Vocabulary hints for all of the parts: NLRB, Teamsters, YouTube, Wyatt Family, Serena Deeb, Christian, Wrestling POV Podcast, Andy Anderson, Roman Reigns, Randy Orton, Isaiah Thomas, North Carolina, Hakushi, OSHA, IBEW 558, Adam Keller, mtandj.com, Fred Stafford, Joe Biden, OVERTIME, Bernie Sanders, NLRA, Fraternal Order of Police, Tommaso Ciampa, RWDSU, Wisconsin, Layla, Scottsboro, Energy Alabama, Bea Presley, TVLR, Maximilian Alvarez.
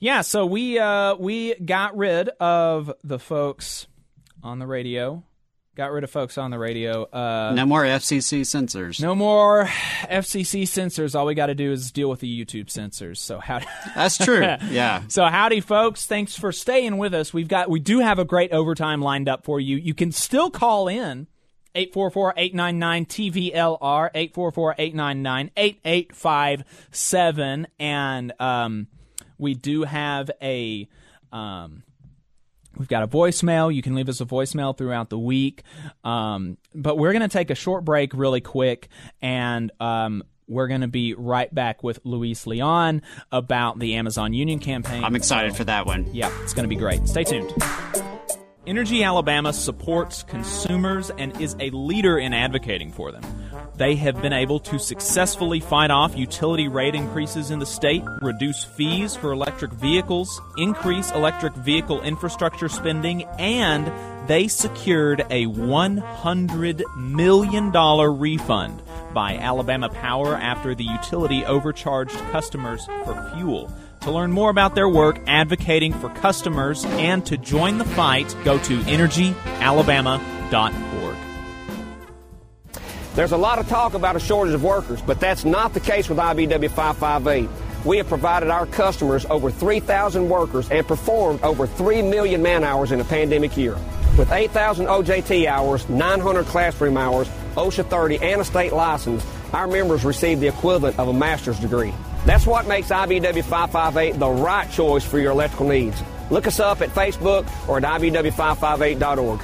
Yeah, so we got rid of the folks on the radio. No more FCC censors. No more FCC censors. All we got to do is deal with the YouTube censors. So howdy. That's true. Yeah. So howdy, folks. Thanks for staying with us. We do have a great overtime lined up for you. You can still call in 844-899-TVLR, 844-899-8857, and we do have a. We've got a voicemail. You can leave us a voicemail throughout the week. But we're going to take a short break really quick, and we're going to be right back with Luis Leon about the Amazon Union campaign. I'm excited for that one. Yeah, it's going to be great. Stay tuned. Energy Alabama supports consumers and is a leader in advocating for them. They have been able to successfully fight off utility rate increases in the state, reduce fees for electric vehicles, increase electric vehicle infrastructure spending, and they secured a $100 million refund by Alabama Power after the utility overcharged customers for fuel. To learn more about their work advocating for customers and to join the fight, go to energyalabama.org. There's a lot of talk about a shortage of workers, but that's not the case with IBEW 558. We have provided our customers over 3,000 workers and performed over 3 million man-hours in a pandemic year. With 8,000 OJT hours, 900 classroom hours, OSHA 30, and a state license, our members receive the equivalent of a master's degree. That's what makes IBEW 558 the right choice for your electrical needs. Look us up at Facebook or at IBEW558.org.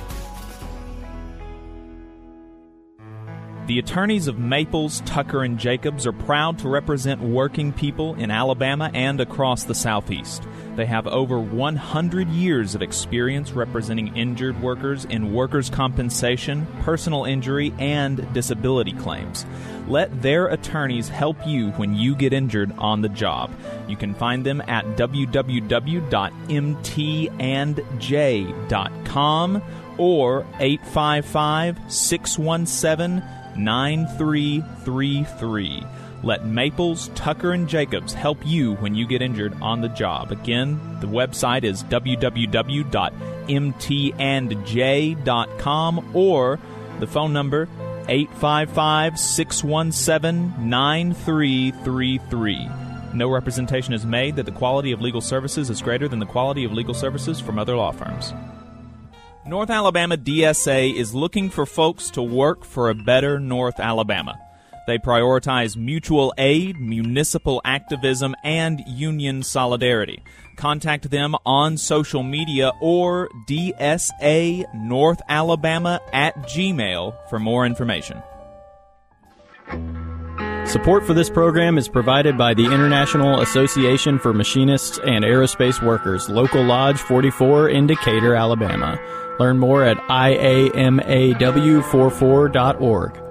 The attorneys of Maples, Tucker, and Jacobs are proud to represent working people in Alabama and across the Southeast. They have over 100 years of experience representing injured workers in workers' compensation, personal injury, and disability claims. Let their attorneys help you when you get injured on the job. You can find them at www.mtandj.com or 855-617-9333. Let Maples, Tucker, and Jacobs help you when you get injured on the job. Again, the website is www.mtandj.com or the phone number 855-617-9333. No representation is made that the quality of legal services is greater than the quality of legal services from other law firms. North Alabama DSA is looking for folks to work for a better North Alabama. They prioritize mutual aid, municipal activism, and union solidarity. Contact them on social media or dsanorthalabama@gmail.com for more information. Support for this program is provided by the International Association for Machinists and Aerospace Workers, Local Lodge 44 in Decatur, Alabama. Learn more at iamaw44.org.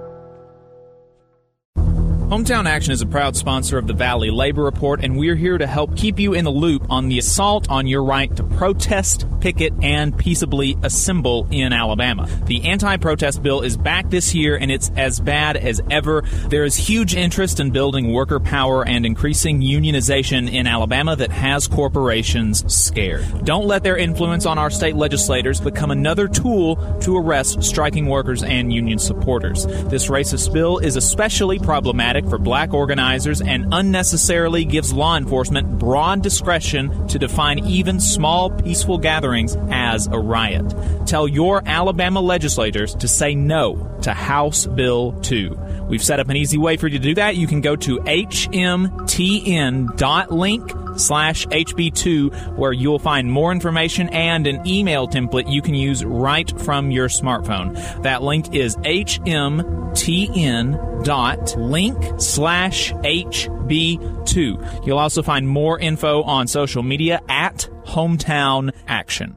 Hometown Action is a proud sponsor of the Valley Labor Report, and we're here to help keep you in the loop on the assault on your right to protest, picket, and peaceably assemble in Alabama. The anti-protest bill is back this year, and it's as bad as ever. There is huge interest in building worker power and increasing unionization in Alabama that has corporations scared. Don't let their influence on our state legislators become another tool to arrest striking workers and union supporters. This racist bill is especially problematic for black organizers and unnecessarily gives law enforcement broad discretion to define even small peaceful gatherings as a riot. Tell your Alabama legislators to say no to House Bill 2. We've set up an easy way for you to do that. You can go to hmtn.link/HB2 where you'll find more information and an email template you can use right from your smartphone. That link is hmtn.link/HB2. You'll also find more info on social media at Hometown Action.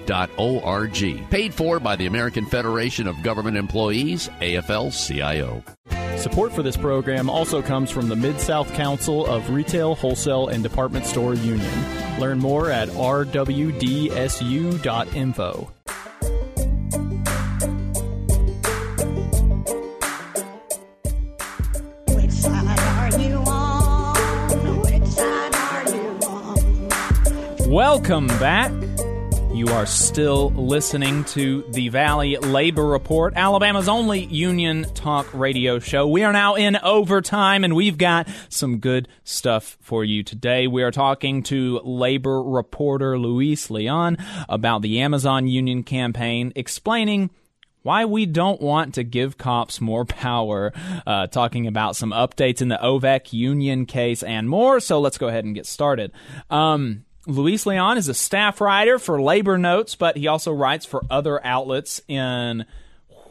Paid for by the American Federation of Government Employees, AFL-CIO. Support for this program also comes from the Mid-South Council of Retail, Wholesale, and Department Store Union. Learn more at rwdsu.info. Welcome back. You are still listening to The Valley Labor Report, Alabama's only union talk radio show. We are now in overtime, and we've got some good stuff for you today. We are talking to labor reporter Luis Leon about the Amazon union campaign, explaining why we don't want to give cops more power, talking about some updates in the OVEC union case and more. So let's go ahead and get started. Luis Leon is a staff writer for Labor Notes, but he also writes for other outlets in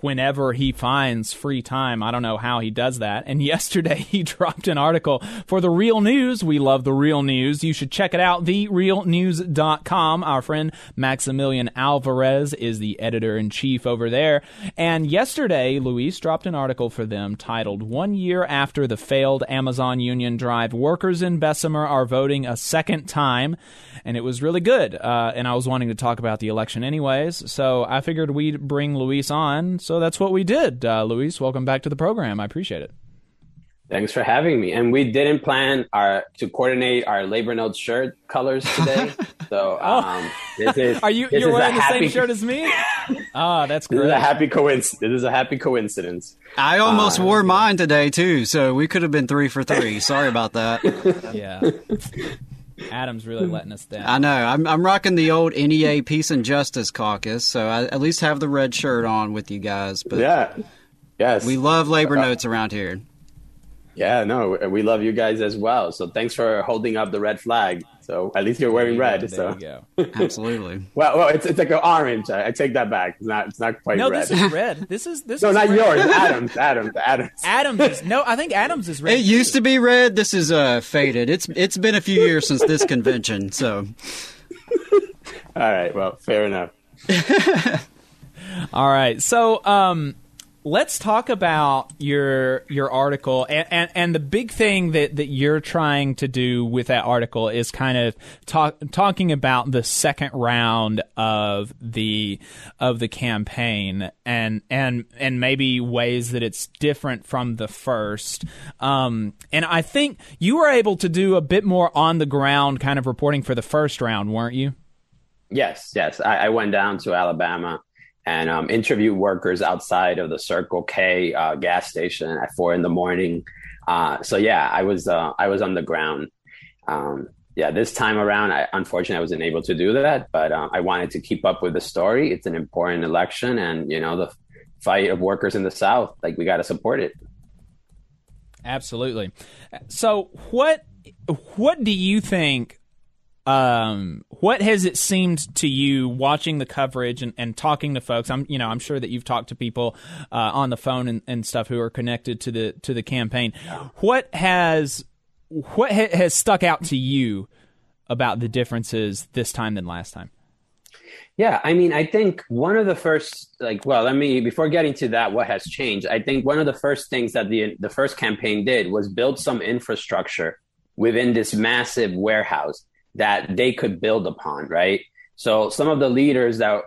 whenever he finds free time. I don't know how he does that. And yesterday he dropped an article for The Real News. We love The Real News. You should check it out, therealnews.com. Our friend Maximilian Alvarez is the editor-in-chief over there. And yesterday, Luis dropped an article for them titled, "1 Year After the Failed Amazon Union Drive, Workers in Bessemer Are Voting a Second Time." And it was really good. And I was wanting to talk about the election anyways, so I figured we'd bring Luis on. So that's what we did. Luis, welcome back to the program. I appreciate it. Thanks for having me. And we didn't plan to coordinate our Labor Notes shirt colors today. So you're wearing the same shirt as me? Oh, that's great. This is a happy coincidence. I almost wore mine today, too. So we could have been 3 for 3. Sorry about that. Yeah. Adam's really letting us down. I know. I'm rocking the old NEA Peace and Justice Caucus, so I at least have the red shirt on with you guys. But yeah, yes, we love Labor Notes around here. Yeah, no, we love you guys as well. So thanks for holding up the red flag. So at least you're wearing red. There you go. Absolutely. Well, it's like an orange. I take that back. It's not quite red. No, this is red. Not yours. Adam's. No, I think Adam's is red. It used to be red. This is faded. It's been a few years since this convention. So. All right. Well, fair enough. All right. So. Let's talk about your article and the big thing that you're trying to do with that article is kind of talking about the second round of the campaign and maybe ways that it's different from the first. And I think you were able to do a bit more on the ground kind of reporting for the first round, weren't you? Yes. I went down to Alabama and interview workers outside of the Circle K gas station at 4 a.m. So yeah, I was on the ground. This time around, unfortunately I wasn't able to do that, but I wanted to keep up with the story. It's an important election, and the fight of workers in the South, like we got to support it. Absolutely. So what do you think? What has it seemed to you watching the coverage and talking to folks? I'm sure that you've talked to people on the phone and stuff who are connected to the campaign. What has stuck out to you about the differences this time than last time? Yeah, I mean, I think one of the first, before getting to that, what has changed? I think one of the first things that the first campaign did was build some infrastructure within this massive warehouse that they could build upon, right? So some of the leaders that,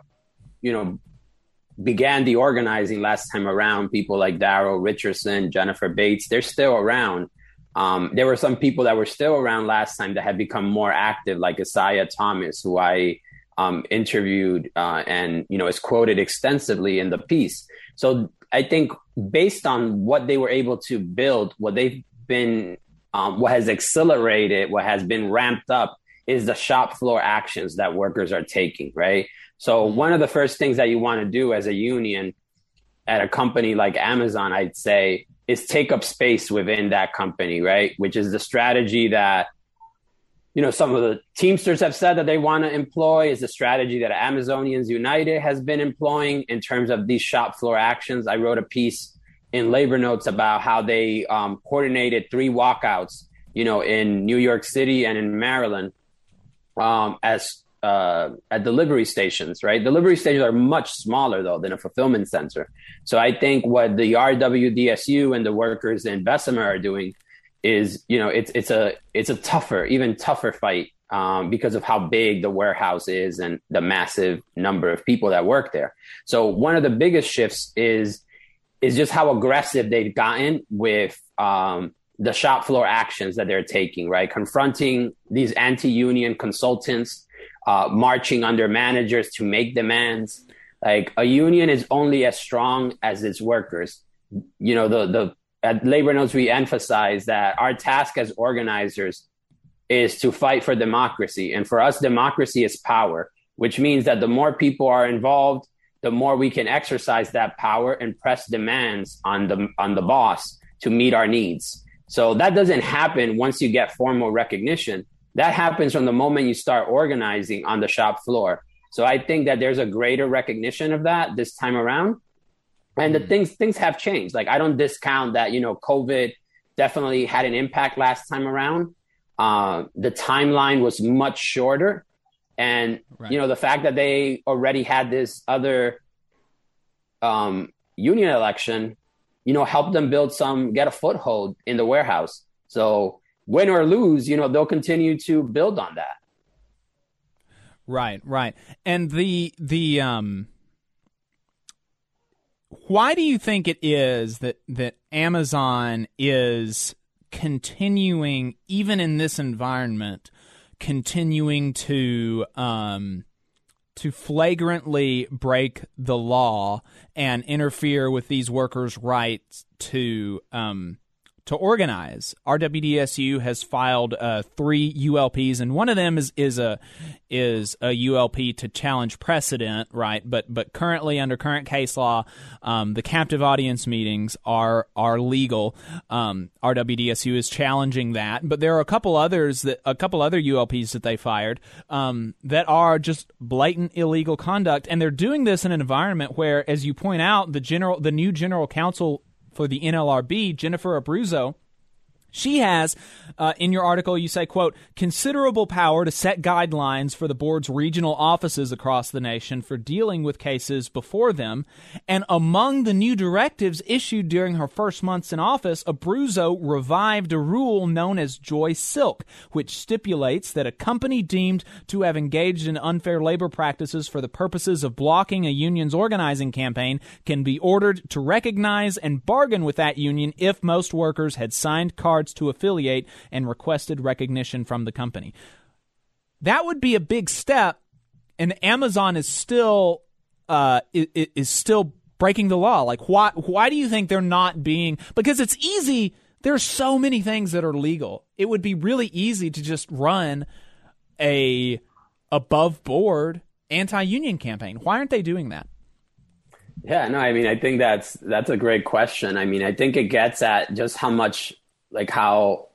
began the organizing last time around, people like Darrell Richardson, Jennifer Bates, they're still around. There were some people that were still around last time that had become more active, like Isaiah Thomas, who I interviewed and is quoted extensively in the piece. So I think based on what they were able to build, what has accelerated, what has been ramped up is the shop floor actions that workers are taking, right? So one of the first things that you want to do as a union at a company like Amazon, I'd say, is take up space within that company, right? Which is the strategy that, you know, some of the Teamsters have said that they want to employ, is the strategy that Amazonians United has been employing in terms of these shop floor actions. I wrote a piece in Labor Notes about how they coordinated 3 walkouts, you know, in New York City and in Maryland at delivery stations, right? Delivery stations are much smaller, though, than a fulfillment center. So I think what the RWDSU and the workers in Bessemer are doing is, you know, it's a tougher, even tougher fight because of how big the warehouse is and the massive number of people that work there. So one of the biggest shifts is just how aggressive they've gotten with the shop floor actions that they're taking, right? Confronting these anti-union consultants, marching under managers to make demands. Like, a union is only as strong as its workers. You know, at Labor Notes, we emphasize that our task as organizers is to fight for democracy. And for us, democracy is power, which means that the more people are involved, the more we can exercise that power and press demands on the boss to meet our needs. So that doesn't happen once you get formal recognition. That happens from the moment you start organizing on the shop floor. So I think that there's a greater recognition of that this time around. And the things have changed. Like, I don't discount that, you know, COVID definitely had an impact last time around. The timeline was much shorter. And, right, you know, the fact that they already had this other union election, you know, helped them get a foothold in the warehouse. So win or lose, you know, they'll continue to build on that. Right, right. And why do you think it is that Amazon is continuing, even in this environment, to flagrantly break the law and interfere with these workers' rights to organize? RWDSU has filed 3 ULPs, and one of them is a ULP to challenge precedent, right? But currently, under current case law, the captive audience meetings are legal. RWDSU is challenging that, but there are a couple other ULPs that they fired that are just blatant illegal conduct, and they're doing this in an environment where, as you point out, the new general counsel for the NLRB, Jennifer Abruzzo, she has, in your article, you say, quote, considerable power to set guidelines for the board's regional offices across the nation for dealing with cases before them. And among the new directives issued during her first months in office, Abruzzo revived a rule known as Joy Silk, which stipulates that a company deemed to have engaged in unfair labor practices for the purposes of blocking a union's organizing campaign can be ordered to recognize and bargain with that union if most workers had signed cards to affiliate and requested recognition from the company. That would be a big step, and Amazon is still breaking the law. Like, why do you think they're not being? Because it's easy. There's so many things that are legal. It would be really easy to just run a above board anti-union campaign. Why aren't they doing that? Yeah, no, I mean, I think that's a great question. I mean, I think it gets at just how much, like, how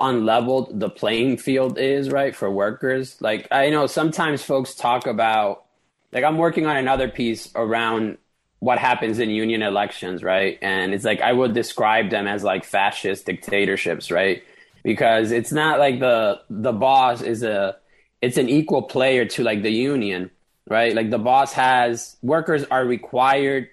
unleveled the playing field is, right, for workers. Like, I know sometimes folks talk about, like, I'm working on another piece around what happens in union elections, right? And it's like, I would describe them as like fascist dictatorships, right? Because it's not like the boss it's an equal player to like the union, right? Like, the boss workers are required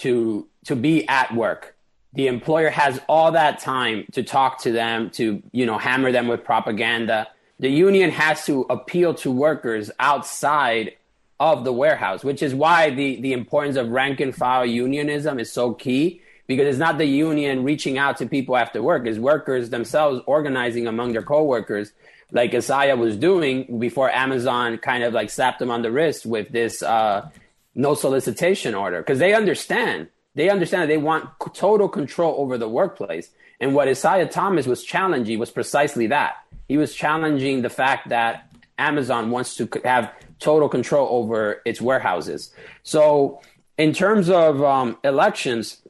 to be at work. The employer has all that time to talk to them, to, you know, hammer them with propaganda. The union has to appeal to workers outside of the warehouse, which is why the importance of rank and file unionism is so key, because it's not the union reaching out to people after work. It's workers themselves organizing among their coworkers, like Isaiah was doing before Amazon kind of like slapped them on the wrist with this no solicitation order, because they understand. They understand that they want total control over the workplace. And what Isaiah Thomas was challenging was precisely that. He was challenging the fact that Amazon wants to have total control over its warehouses. So in terms of elections,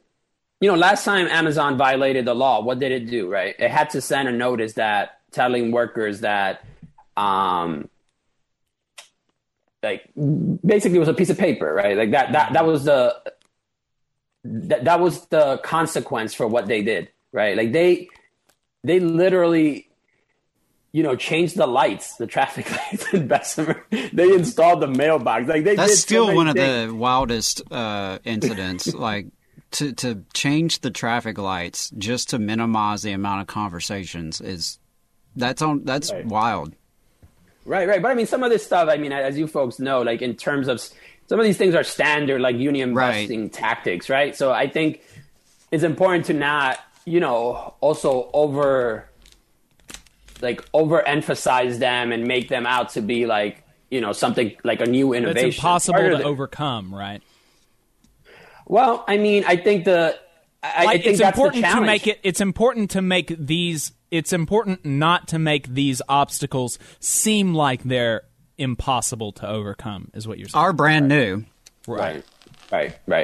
you know, last time Amazon violated the law, what did it do, right? It had to send a notice that telling workers that like basically it was a piece of paper, right? Like that was the consequence for what they did, right? Like they literally, you know, changed the lights, the traffic lights in Bessemer. They installed the mailbox. Like that's still one of the wildest incidents. Like to change the traffic lights just to minimize the amount of conversations that's right. Wild. Right. But I mean, some of this stuff, I mean, as you folks know, like in terms of some of these things are standard, like union busting tactics, right? So I think it's important to not, you know, also overemphasize them and make them out to be like, you know, something like a new innovation. It's impossible to overcome, right? Well, I mean, I think that's the challenge. It's important not to make these obstacles seem like they're impossible to overcome, is what you're saying. Are brand new. Right.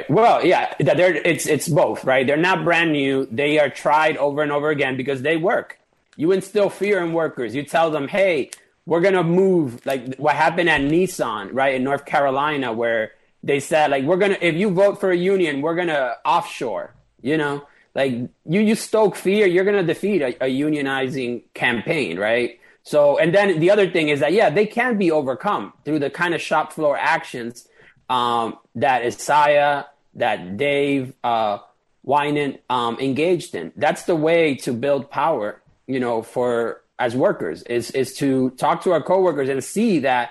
Well, yeah, it's both, right? They're not brand new. They are tried over and over again because they work. You instill fear in workers. You tell them, hey, we're going to move, like what happened at Nissan, right, in North Carolina, where they said, like, if you vote for a union, we're going to offshore, you know? Like you stoke fear, you're going to defeat a unionizing campaign, right? So, and then the other thing is that, yeah, they can be overcome through the kind of shop floor actions that Isaiah, that Dave Winant engaged in. That's the way to build power, you know, for as workers is to talk to our coworkers and see that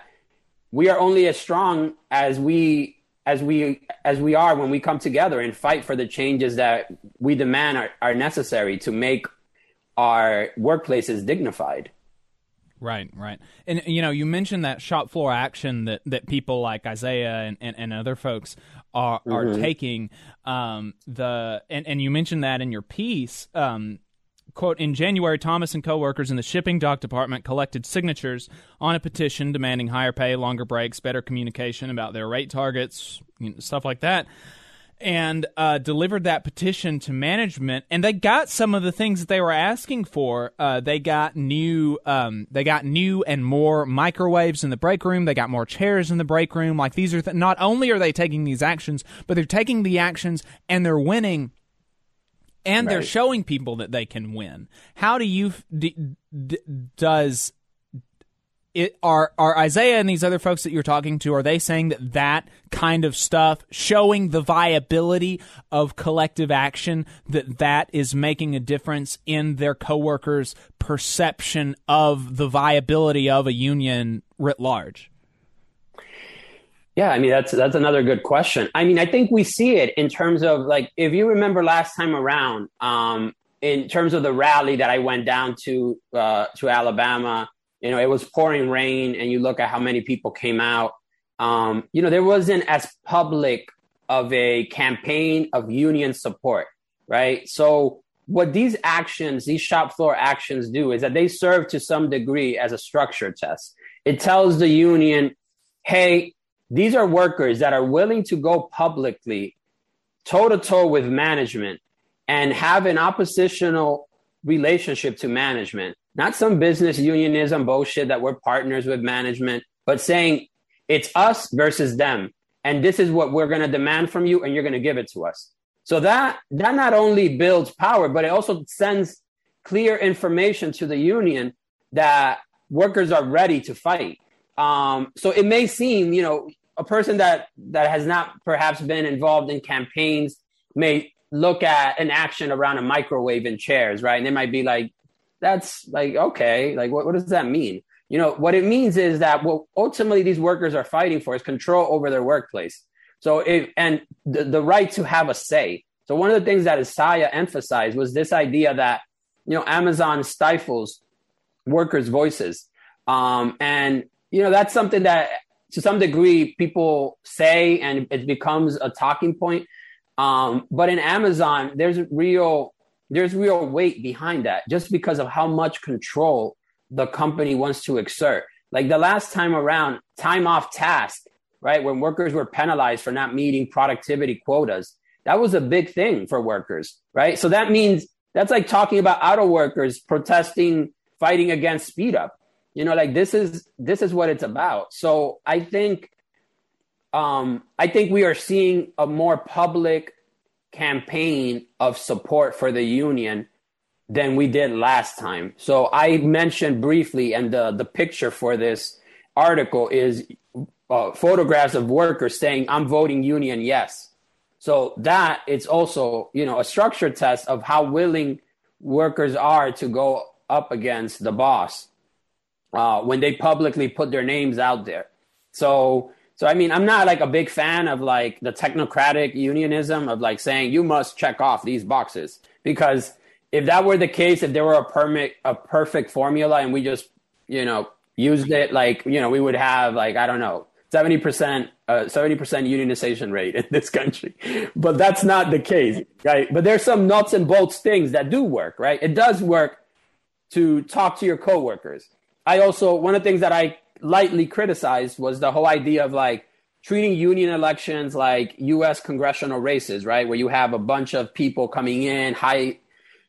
we are only as strong as we are when we come together and fight for the changes that we demand are necessary to make our workplaces dignified. Right. And, you know, you mentioned that shop floor action that people like Isaiah and other folks are mm-hmm. taking. And you mentioned that in your piece, quote, in January, Thomas and co-workers in the shipping dock department collected signatures on a petition demanding higher pay, longer breaks, better communication about their rate targets, you know, stuff like that, and delivered that petition to management. And they got some of the things that they were asking for. They got new and more microwaves in the break room. They got more chairs in the break room. Like these are not only are they taking these actions, but they're taking the actions and they're winning. And they're showing people that they can win. How do you are Isaiah and these other folks that you're talking to, are they saying that kind of stuff, showing the viability of collective action, that is making a difference in their coworkers' perception of the viability of a union writ large? Yeah, I mean, that's another good question. I mean, I think we see it in terms of, like, if you remember last time around, in terms of the rally that I went down to Alabama, you know, it was pouring rain and you look at how many people came out. You know, there wasn't as public of a campaign of union support, right? So what these actions, these shop floor actions do is that they serve to some degree as a structure test. It tells the union, hey, these are workers that are willing to go publicly, toe-to-toe with management and have an oppositional relationship to management. Not some business unionism bullshit that we're partners with management, but saying it's us versus them. And this is what we're going to demand from you, and you're going to give it to us. So that not only builds power, but it also sends clear information to the union that workers are ready to fight. So it may seem, you know, a person that has not perhaps been involved in campaigns may look at an action around a microwave and chairs, right? And they might be like, that's like, okay, like what does that mean? You know, what it means is that what ultimately these workers are fighting for is control over their workplace. So the right to have a say. So one of the things that Isaiah emphasized was this idea that, you know, Amazon stifles workers' voices. And you know, that's something that to some degree people say and it becomes a talking point. But in Amazon, there's real weight behind that just because of how much control the company wants to exert. Like the last time around, time off task, right? When workers were penalized for not meeting productivity quotas, that was a big thing for workers, right? So that means that's like talking about auto workers protesting, fighting against speed up. You know, like this is what it's about. So I think we are seeing a more public campaign of support for the union than we did last time. So I mentioned briefly, and the picture for this article is photographs of workers saying, "I'm voting union, yes." So that it's also, you know, a structure test of how willing workers are to go up against the boss when they publicly put their names out there. So I mean, I'm not like a big fan of like the technocratic unionism of like saying you must check off these boxes, because if that were the case, if there were a perfect formula and we just, you know, used it, like, you know, we would have like, I don't know, 70% unionization rate in this country. But that's not the case, right? But there's some nuts and bolts things that do work, right? It does work to talk to your coworkers. I also, one of the things that I lightly criticized was the whole idea of like treating union elections like U.S. congressional races, right? Where you have a bunch of people coming in, high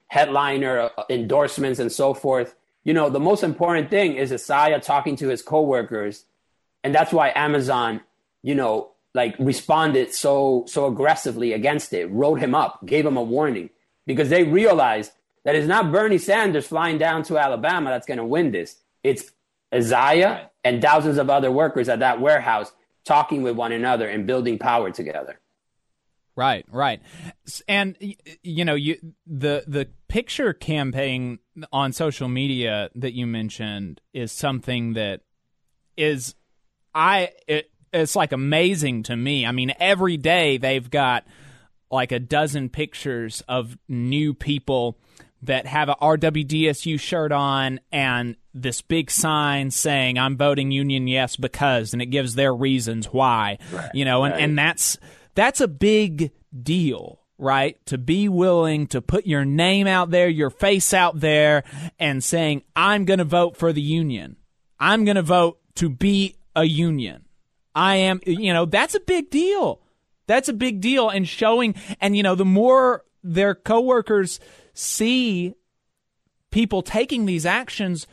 headliner endorsements and so forth. You know, the most important thing is Isaiah talking to his coworkers. And that's why Amazon, you know, like responded so aggressively against it, wrote him up, gave him a warning, because they realized that it's not Bernie Sanders flying down to Alabama that's going to win this. It's Isaiah and thousands of other workers at that warehouse talking with one another and building power together. Right, right. And, you know, the picture campaign on social media that you mentioned is something that is, it's like amazing to me. I mean, every day they've got like a dozen pictures of new people that have a RWDSU shirt on and this big sign saying, "I'm voting union, yes, because," and it gives their reasons why, right, you know, and, right. And that's a big deal, right? To be willing to put your name out there, your face out there, and saying, "I'm going to vote for the union. I'm going to vote to be a union. I am," you know, that's a big deal. That's a big deal. And showing, and, you know, the more their coworkers see people taking these actions,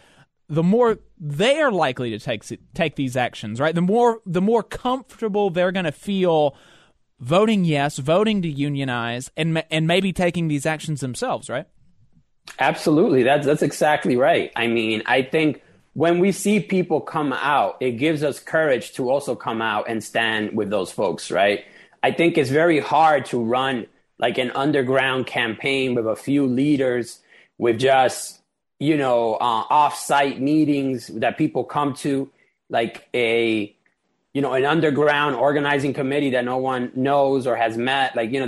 the more they are likely to take these actions, right? The more comfortable they're going to feel voting yes, voting to unionize, and maybe taking these actions themselves, right? Absolutely. That's exactly right. I mean, I think when we see people come out, it gives us courage to also come out and stand with those folks, right? I think it's very hard to run like an underground campaign with a few leaders with just, you know, off-site meetings that people come to, like a, you know, an underground organizing committee that no one knows or has met. Like, you know,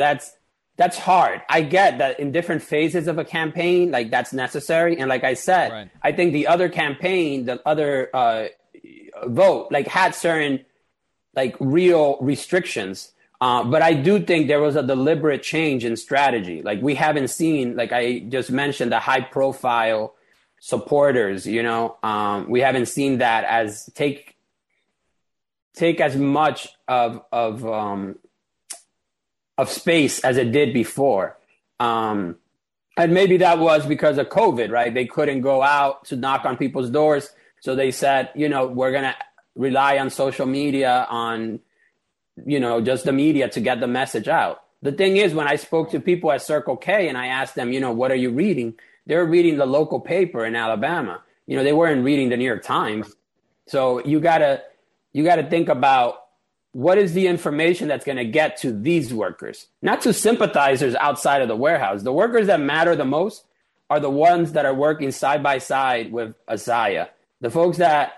that's hard. I get that in different phases of a campaign, like that's necessary. And like I said, right. I think the other campaign, the other vote, like had certain like real restrictions. But I do think there was a deliberate change in strategy. Like we haven't seen, like I just mentioned, the high-profile supporters, you know, we haven't seen that as take as much of space as it did before. And maybe that was because of COVID, right? They couldn't go out to knock on people's doors. So they said, you know, we're going to rely on social media, on, you know, just the media to get the message out. The thing is, when I spoke to people at Circle K and I asked them, you know, what are you reading? They're reading the local paper in Alabama. You know, they weren't reading the New York Times. So you got to think about what is the information that's going to get to these workers, not to sympathizers outside of the warehouse. The workers that matter the most are the ones that are working side by side with Isaiah, the folks that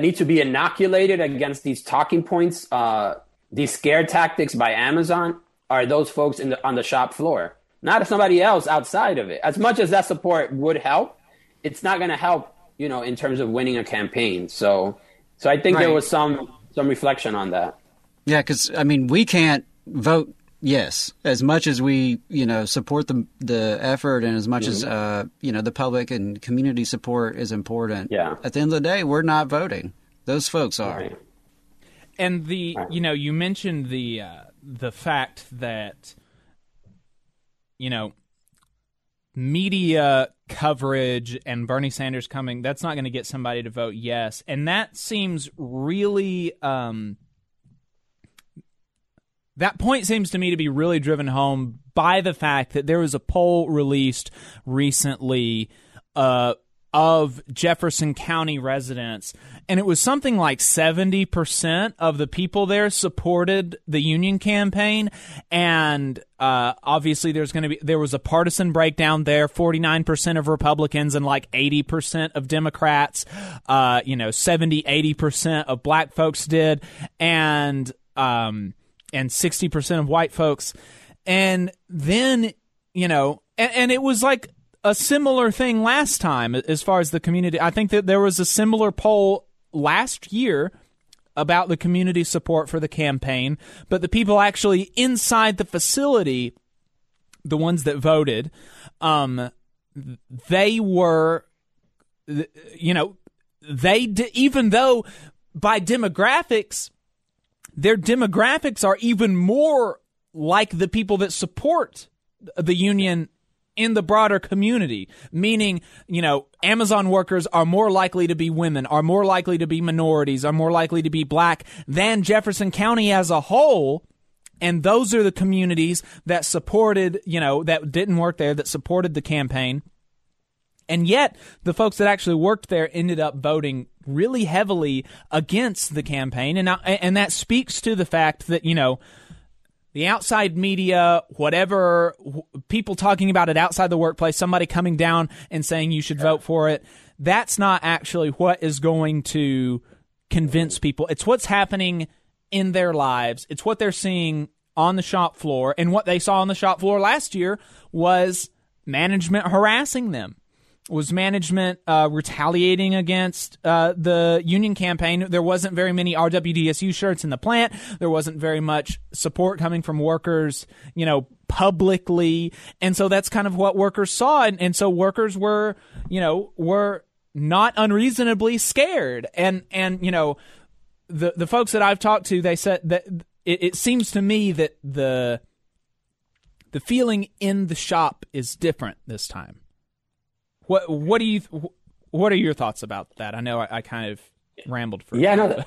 need to be inoculated against these talking points, these scare tactics by Amazon, are those folks on the shop floor, not somebody else outside of it. As much as that support would help, it's not going to help, you know, in terms of winning a campaign. So I think right. There was some reflection on that. Yeah, because, I mean, we can't vote Yes, as much as we, support the effort, and as much as the public and community support is important. Yeah. At the end of the day, we're not voting; those folks are. Right. And you mentioned the fact that media coverage and Bernie Sanders coming, that's not going to get somebody to vote yes, and that seems really. That point seems to me to be really driven home by the fact that there was a poll released recently of Jefferson County residents, and it was something like 70% of the people there supported the union campaign, and obviously there was a partisan breakdown there, 49% of Republicans and like 80% of Democrats, 70-80% of black folks did, and 60% of white folks. And then, and it was like a similar thing last time as far as the community. I think that there was a similar poll last year about the community support for the campaign, but the people actually inside the facility, the ones that voted, they were, even though by demographics, their demographics are even more like the people that support the union in the broader community, meaning, Amazon workers are more likely to be women, are more likely to be minorities, are more likely to be black than Jefferson County as a whole. And those are the communities that supported, that didn't work there, that supported the campaign. And yet the folks that actually worked there ended up voting really heavily against the campaign. And that speaks to the fact that, the outside media, whatever, people talking about it outside the workplace, somebody coming down and saying you should vote for it, that's not actually what is going to convince people. It's what's happening in their lives. It's what they're seeing on the shop floor. And what they saw on the shop floor last year was management harassing them. Was management retaliating against the union campaign. There wasn't very many RWDSU shirts in the plant. There wasn't very much support coming from workers, publicly. And so that's kind of what workers saw. And so workers were, were not unreasonably scared. And the folks that I've talked to, they said that it seems to me that the feeling in the shop is different this time. What are your thoughts about that? I know I kind of rambled for. Yeah, that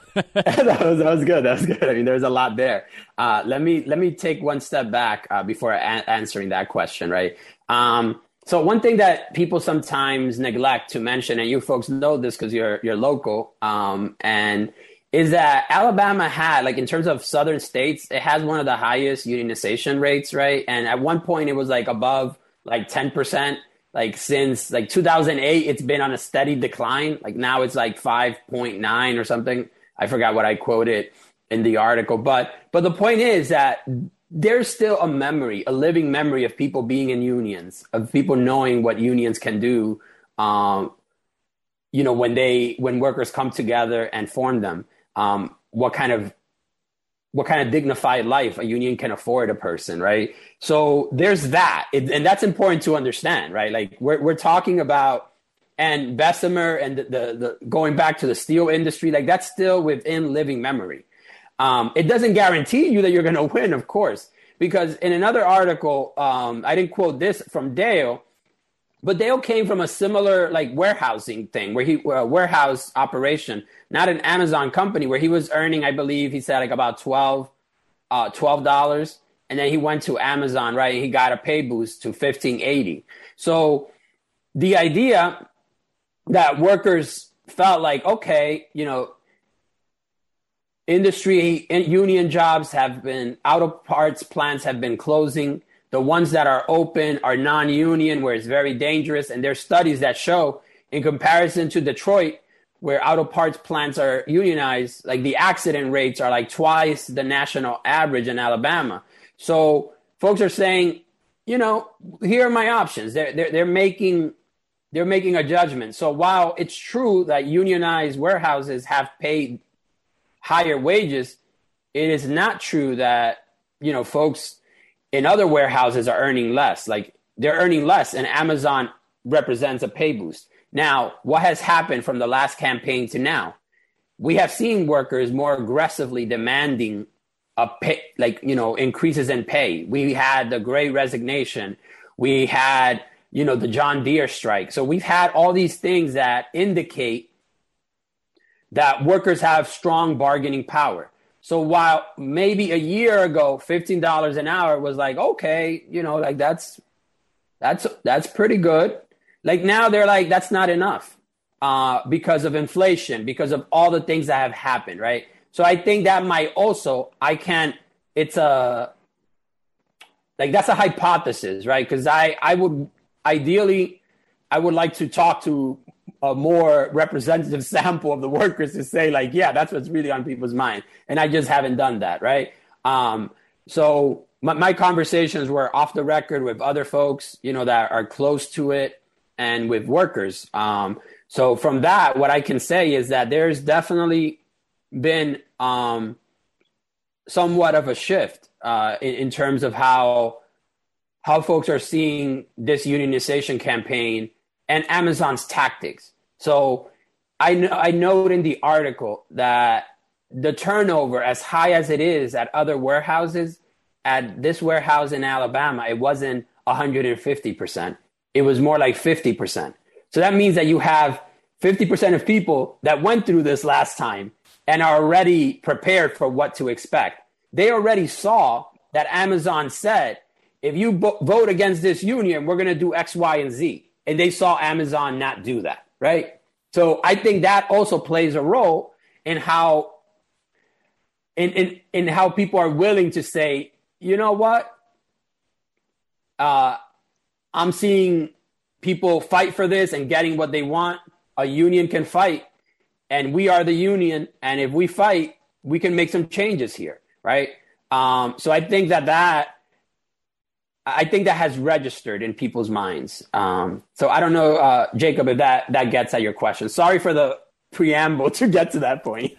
was good. That was good. I mean, there's a lot there. Let me take one step back before answering that question. Right. So one thing that people sometimes neglect to mention, and you folks know this because you're local, and is that Alabama had, like, in terms of southern states, it has one of the highest unionization rates. Right. And at one point it was like above like 10%. Like since like 2008, it's been on a steady decline. Like now it's like 5.9 or something. I forgot what I quoted in the article. But the point is that there's still a memory, a living memory of people being in unions, of people knowing what unions can do, when workers come together and form them, what kind of dignified life a union can afford a person, right? So there's that. And that's important to understand, right? Like we're talking about, and Bessemer and the going back to the steel industry, like that's still within living memory. It doesn't guarantee you that you're going to win, of course, because in another article, I didn't quote this from Dale, but Dale came from a similar like warehousing thing where he warehouse operation, not an Amazon company, where he was earning, I believe he said like about $12. And then he went to Amazon, right? And he got a pay boost to $15.80. So the idea that workers felt like, okay, industry and union jobs have been out of parts, plants have been closing. The ones that are open are non-union, where it's very dangerous. And there's studies that show, in comparison to Detroit, where auto parts plants are unionized, like the accident rates are like twice the national average in Alabama. So folks are saying, here are my options. They're making a judgment. So while it's true that unionized warehouses have paid higher wages, it is not true that folks in other warehouses are earning less. Like, they're earning less, and Amazon represents a pay boost. Now, what has happened from the last campaign to now? We have seen workers more aggressively demanding a pay, like, you know, increases in pay. We had the Great Resignation. We had, you know, the John Deere strike. So we've had all these things that indicate that workers have strong bargaining power. So while maybe a year ago, $15 an hour was like, okay, you know, like that's pretty good. Like, now they're like, that's not enough because of inflation, because of all the things that have happened. Right. So I think that might also, that's a hypothesis, right? Because I would like to talk to a more representative sample of the workers to say, like, yeah, that's what's really on people's mind. And I just haven't done that, right? So my conversations were off the record with other folks, you know, that are close to it and with workers. So from that, what I can say is that there's definitely been somewhat of a shift in terms of how folks are seeing this unionization campaign and Amazon's tactics. So I note in the article that the turnover, as high as it is at other warehouses, at this warehouse in Alabama, it wasn't 150%. It was more like 50%. So that means that you have 50% of people that went through this last time and are already prepared for what to expect. They already saw that Amazon said, if you vote against this union, we're going to do X, Y, and Z. And they saw Amazon not do that, right? So I think that also plays a role in how people are willing to say, you know what? I'm seeing people fight for this and getting what they want. A union can fight, and we are the union. And if we fight, we can make some changes here, right? So I think that has registered in people's minds. So I don't know, Jacob, if that gets at your question. Sorry for the preamble to get to that point.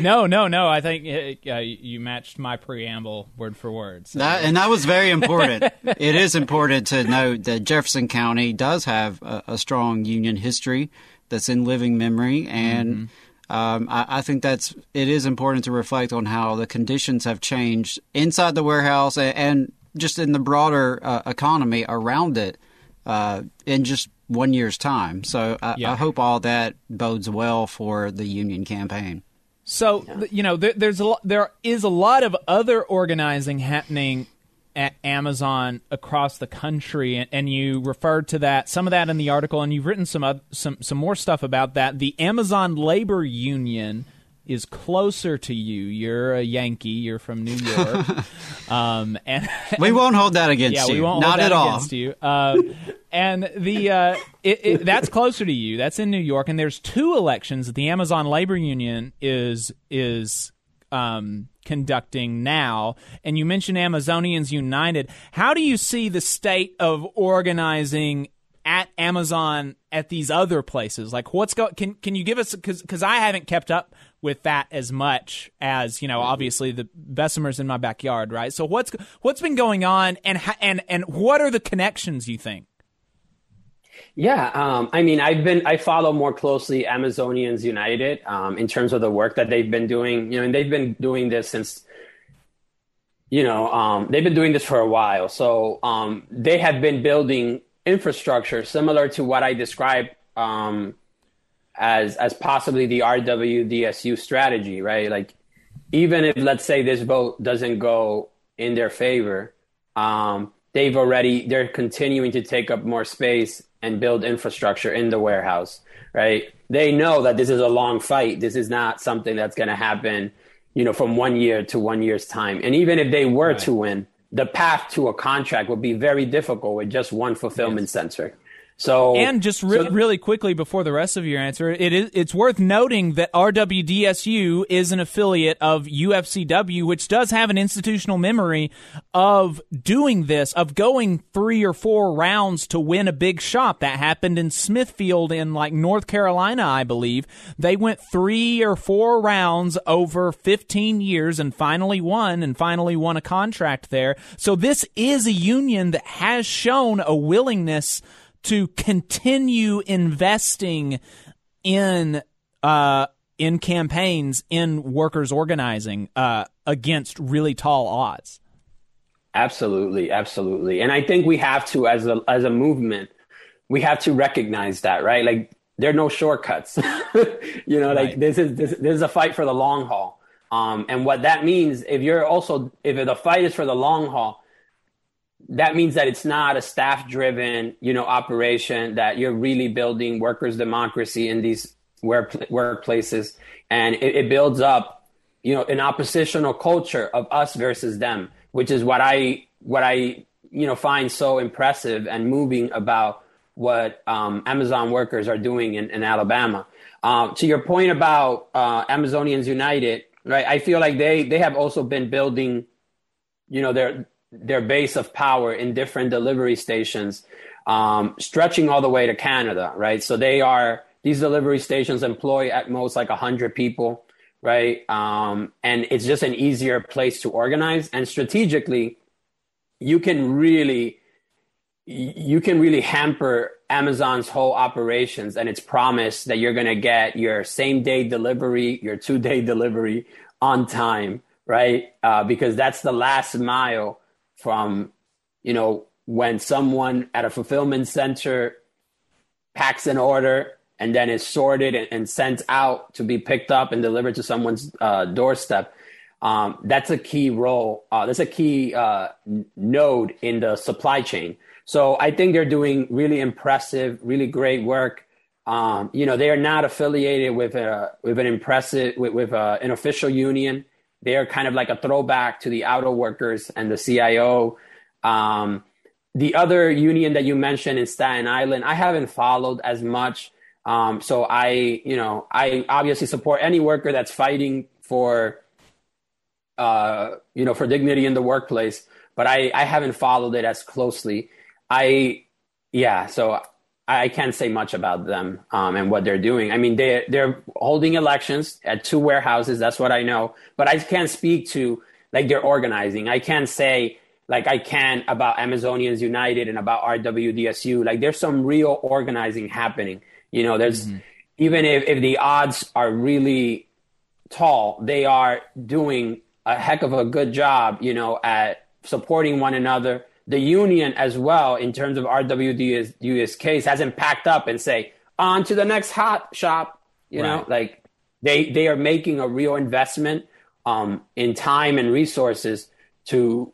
No. I think you matched my preamble word for word. So. That was very important. It is important to note that Jefferson County does have a strong union history that's in living memory. And I think it is important to reflect on how the conditions have changed inside the warehouse and just in the broader economy around it in just 1 year's time. So I hope all that bodes well for the union campaign. So, you know, there is a lot of other organizing happening at Amazon across the country, and you referred to that, some of that in the article, and you've written some more stuff about that. The Amazon Labor Union is closer to you. You're a Yankee. You're from New York. We won't hold that against you. Yeah, we won't hold that against you. That's closer to you. That's in New York. And there's two elections that the Amazon Labor Union is conducting now. And you mentioned Amazonians United. How do you see the state of organizing at Amazon at these other places? Like, what's going? Can you give us, because I haven't kept up with that as much as, you know, obviously the Bessemer's in my backyard, right? So what's been going on, and what are the connections, you think? Yeah, I mean, I follow more closely Amazonians United in terms of the work that they've been doing, you know, and they've been doing this since, you know, they've been doing this for a while. So they have been building infrastructure similar to what I described as possibly the RWDSU strategy, right? Like, even if, let's say, this vote doesn't go in their favor, they're continuing to take up more space and build infrastructure in the warehouse, right? They know that this is a long fight. This is not something that's going to happen, you know, from 1 year to 1 year's time. And even if they were to win, the path to a contract would be very difficult with just one fulfillment center. So, and just really quickly before the rest of your answer, it's worth noting that RWDSU is an affiliate of UFCW, which does have an institutional memory of doing this, of going 3 or 4 rounds to win a big shop. That happened in Smithfield in like North Carolina, I believe. They went 3 or 4 rounds over 15 years and finally won a contract there. So this is a union that has shown a willingness to continue investing in campaigns, in workers organizing against really tall odds. Absolutely. And I think we have to, as a movement, we have to recognize that, right? Like, there are no shortcuts. Right. Like this is a fight for the long haul. And what that means, if the fight is for the long haul, that means that it's not a staff-driven, operation, that you're really building workers' democracy in these workplaces. And it builds up, an oppositional culture of us versus them, which is what I find so impressive and moving about what Amazon workers are doing in Alabama. To your point about Amazonians United, right? I feel like they have also been building, their base of power in different delivery stations, stretching all the way to Canada, right? So these delivery stations employ at most like 100 people, right? And it's just an easier place to organize. And strategically, you can really hamper Amazon's whole operations and its promise that you're going to get your same-day delivery, your 2-day delivery on time, right? Because that's the last mile from, when someone at a fulfillment center packs an order and then is sorted and sent out to be picked up and delivered to someone's doorstep. That's a key role. That's a key node in the supply chain. So I think they're doing really impressive, really great work. They are not affiliated with an official union. They are kind of like a throwback to the auto workers and the CIO. The other union that you mentioned in Staten Island, I haven't followed as much. So I obviously support any worker that's fighting for dignity in the workplace, but I haven't followed it as closely. So I can't say much about them and what they're doing. I mean, they're holding elections at 2 warehouses. That's what I know. But I can't speak to like their organizing. I can't say like I can about Amazonians United and about RWDSU. Like there's some real organizing happening. There's even if the odds are really tall, they are doing a heck of a good job, at supporting one another. The union as well, in terms of RWDSU's case, hasn't packed up and say, on to the next hot shop, like they are making a real investment in time and resources to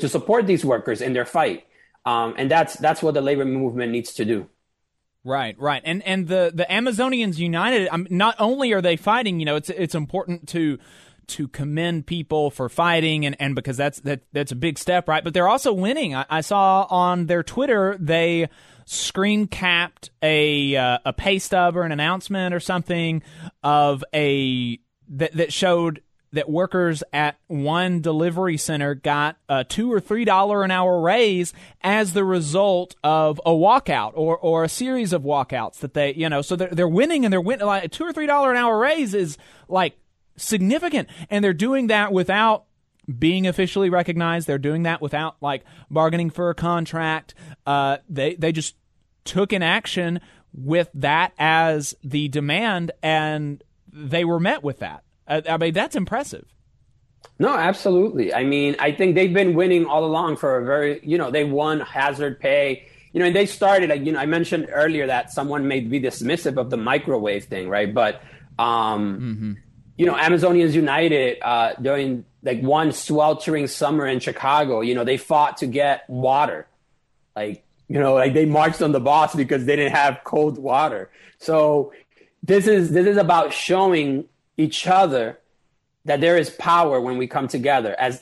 support these workers in their fight. And that's what the labor movement needs to do. Right. And the Amazonians United, not only are they fighting, it's important to commend people for fighting and because that's a big step, right? But they're also winning. I saw on their Twitter they screen capped a pay stub or an announcement or something of that showed that workers at one delivery center got a $2 or $3 an hour raise as the result of a walkout or a series of walkouts that they so they're winning and they're winning. Like a $2 or $3 an hour raise is like significant, and they're doing that without being officially recognized. They're doing that without like bargaining for a contract. They just took an action with that as the demand, and they were met with that. I mean, that's impressive. No, absolutely. I mean, I think they've been winning all along for a very, they won hazard pay, and they started, I mentioned earlier that someone may be dismissive of the microwave thing, right? But, Amazonians United during like one sweltering summer in Chicago, they fought to get water. Like, like they marched on the boss because they didn't have cold water. So this is about showing each other that there is power when we come together. As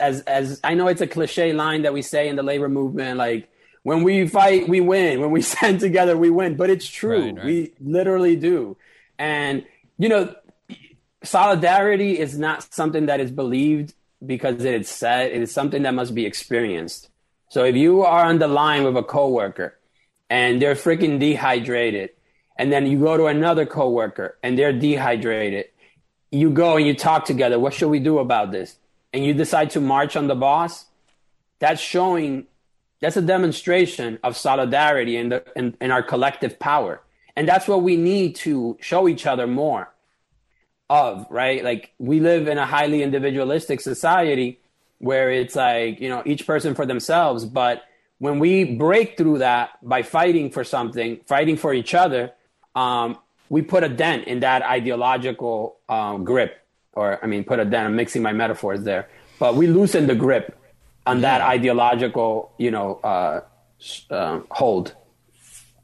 I know it's a cliche line that we say in the labor movement, like When we fight, we win. When we stand together, we win. But it's true. Right. We literally do. And, you know, solidarity is not something that is believed because it is said. It is something that must be experienced. So if you are on the line with a coworker and they're freaking dehydrated, and then you go to another coworker and they're dehydrated, you go and you talk together. What should we do about this? And you decide to march on the boss. That's showing, that's a demonstration of solidarity and our collective power. And that's what we need to show each other more of, right? Like, we live in a highly individualistic society where it's like, you know, each person for themselves. But when we break through that by fighting for something, fighting for each other, we put a dent in that ideological grip. Or, I mean, put a dent, I'm mixing my metaphors there. But we loosen the grip on that ideological, you know, hold.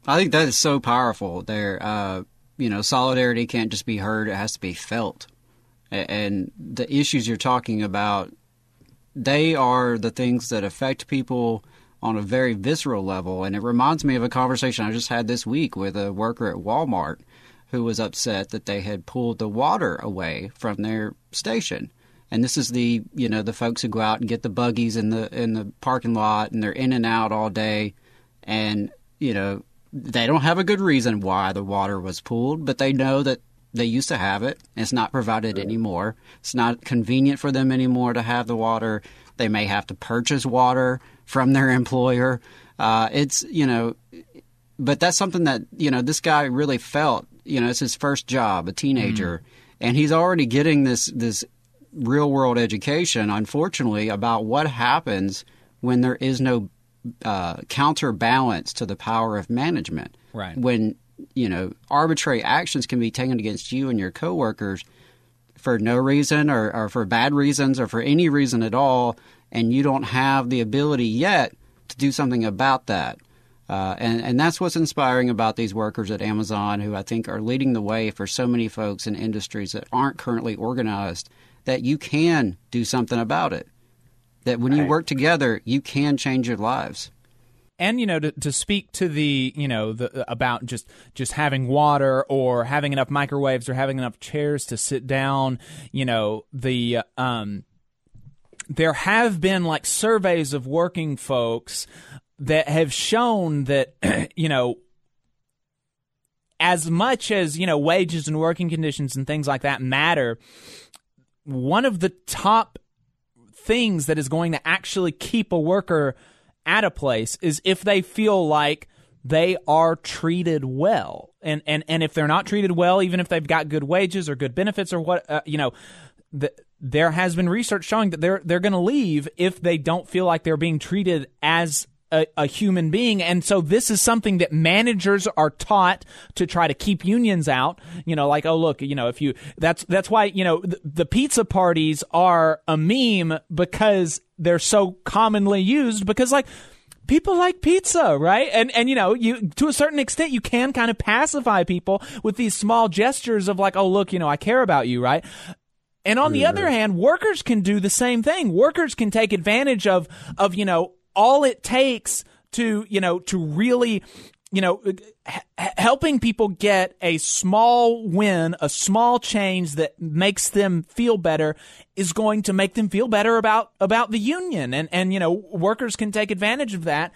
I think that is so powerful there. You know, solidarity can't just be heard. It has to be felt. And the issues you're talking about, they are the things that affect people on a very visceral level. And it reminds me of a conversation I just had this week with a worker at Walmart who was upset that they had pulled the water away from their station. And this is the, you know, the folks who go out and get the buggies in the parking lot, and they're in and out all day. And, you know, they don't have a good reason why the water was pulled, but they know that they used to have it. It's not provided anymore. It's not convenient for them anymore to have the water. They may have to purchase water from their employer. It's, you know, but that's something that, you know, this guy really felt. You know, it's his first job, a teenager, and he's already getting this real world education, unfortunately, about what happens when there is no counterbalance to the power of management. Right. When, you know, arbitrary actions can be taken against you and your coworkers for no reason or for bad reasons or for any reason at all, and you don't have the ability yet to do something about that. And that's what's inspiring about these workers at Amazon, who I think are leading the way for so many folks in industries that aren't currently organized, that you can do something about it, that when you work together, you can change your lives. And, you know, to speak to the, you know, about just having water or having enough microwaves or having enough chairs to sit down, you know, the there have been like surveys of working folks that have shown that, you know, as much as, you know, wages and working conditions and things like that matter, one of the top things that is going to actually keep a worker at a place is if they feel like they are treated well. And if they're not treated well, even if they've got good wages or good benefits or what, you know, there has been research showing that they're going to leave if they don't feel like they're being treated as a human being. And so this is something that managers are taught to try to keep unions out, you know, like, oh, look, you know, if you that's why, you know, the pizza parties are a meme, because they're so commonly used, because like people like pizza, right? And you know, you to a certain extent you can kind of pacify people with these small gestures of like, oh, look, you know, I care about you, right? And on the other hand, workers can do the same thing. Workers can take advantage of, you know, all it takes to, you know, to really, you know, helping people get a small win, a small change that makes them feel better is going to make them feel better about the union. And you know, workers can take advantage of that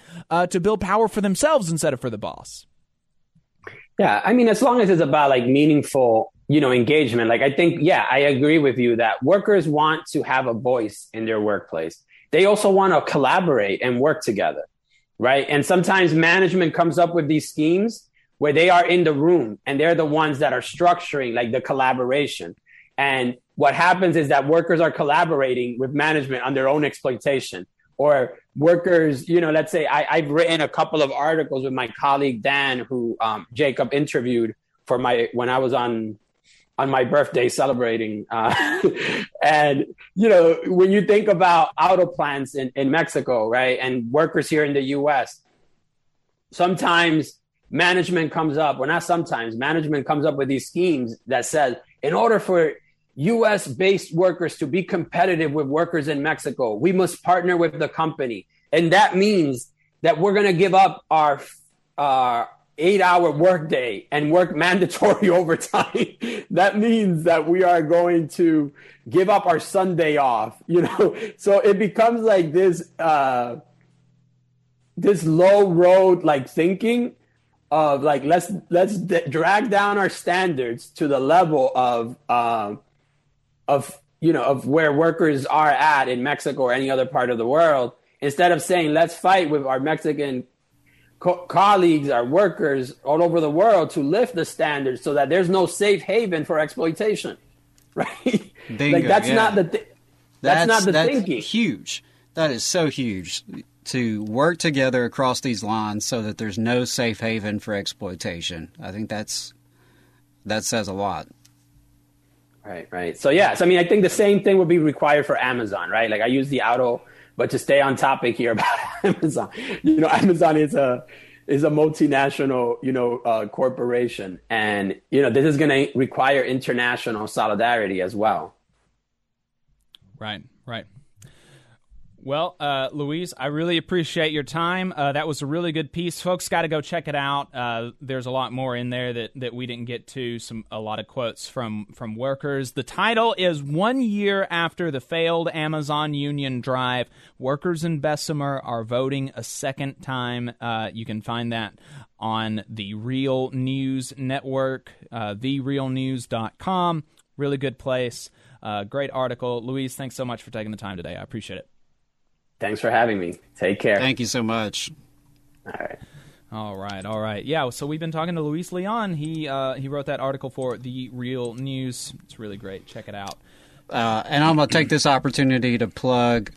to build power for themselves instead of for the boss. Yeah, I mean, as long as it's about like meaningful, you know, engagement, like I think, yeah, I agree with you that workers want to have a voice in their workplace. They also want to collaborate and work together, right? And sometimes management comes up with these schemes where they are in the room and they're the ones that are structuring like the collaboration. And what happens is that workers are collaborating with management on their own exploitation, or workers, you know, let's say I've written a couple of articles with my colleague, Dan, who Jacob interviewed for when I was on my birthday celebrating. And, you know, when you think about auto plants in Mexico, right, and workers here in the U.S., sometimes management comes up, or not sometimes, management comes up with these schemes that says, in order for U.S.-based workers to be competitive with workers in Mexico, we must partner with the company. And that means that we're going to give up our 8-hour workday and work mandatory overtime, that means that we are going to give up our Sunday off, you know? So it becomes like this, this low road, like thinking of like, let's drag down our standards to the level of, you know, of where workers are at in Mexico or any other part of the world, instead of saying, let's fight with our Mexican colleagues, our workers all over the world to lift the standards so that there's no safe haven for exploitation. Right. Like that's not the thinking. Huge. That is so huge to work together across these lines so that there's no safe haven for exploitation. I think that says a lot. Right. So, yes, I mean, I think the same thing would be required for Amazon, right? Like I use the auto, but to stay on topic here about Amazon, you know, Amazon is a multinational, you know, corporation. And, you know, this is going to require international solidarity as well. Right. Well, Luis, I really appreciate your time. That was a really good piece. Folks got to go check it out. There's a lot more in there that we didn't get to, a lot of quotes from workers. The title is 1 year after the failed Amazon union drive, workers in Bessemer are voting a second time. You can find that on The Real News Network, therealnews.com. Really good place. Great article. Luis, thanks so much for taking the time today. I appreciate it. Thanks for having me. Take care. Thank you so much. All right. Yeah, so we've been talking to Luis Leon. He wrote that article for The Real News. It's really great. Check it out. And I'm going to take this opportunity to plug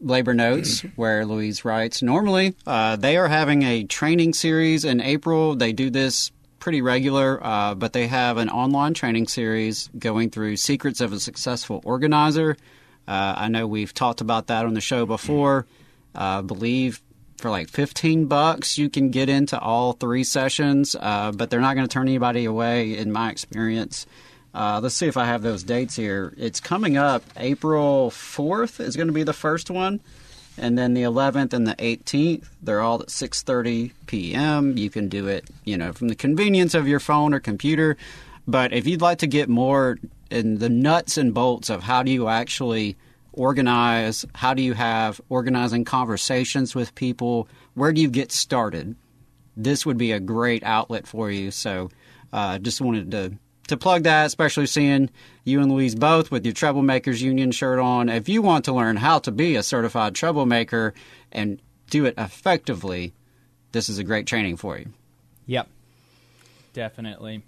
Labor Notes, where Luis writes. Normally, they are having a training series in April. They do this pretty regular, but they have an online training series going through Secrets of a Successful Organizer. I know we've talked about that on the show before. I believe for like $15 you can get into all three sessions, but they're not going to turn anybody away in my experience. Let's see if I have those dates here. It's coming up. April 4th is going to be the first one, and then the 11th and the 18th. They're all at 6:30 p.m. You can do it, you know, from the convenience of your phone or computer. But if you'd like to get more in the nuts and bolts of how do you actually organize, how do you have organizing conversations with people, where do you get started, this would be a great outlet for you. So just wanted to plug that, especially seeing you and Luis both with your Troublemakers Union shirt on. If you want to learn how to be a certified troublemaker and do it effectively, this is a great training for you. Yep, definitely.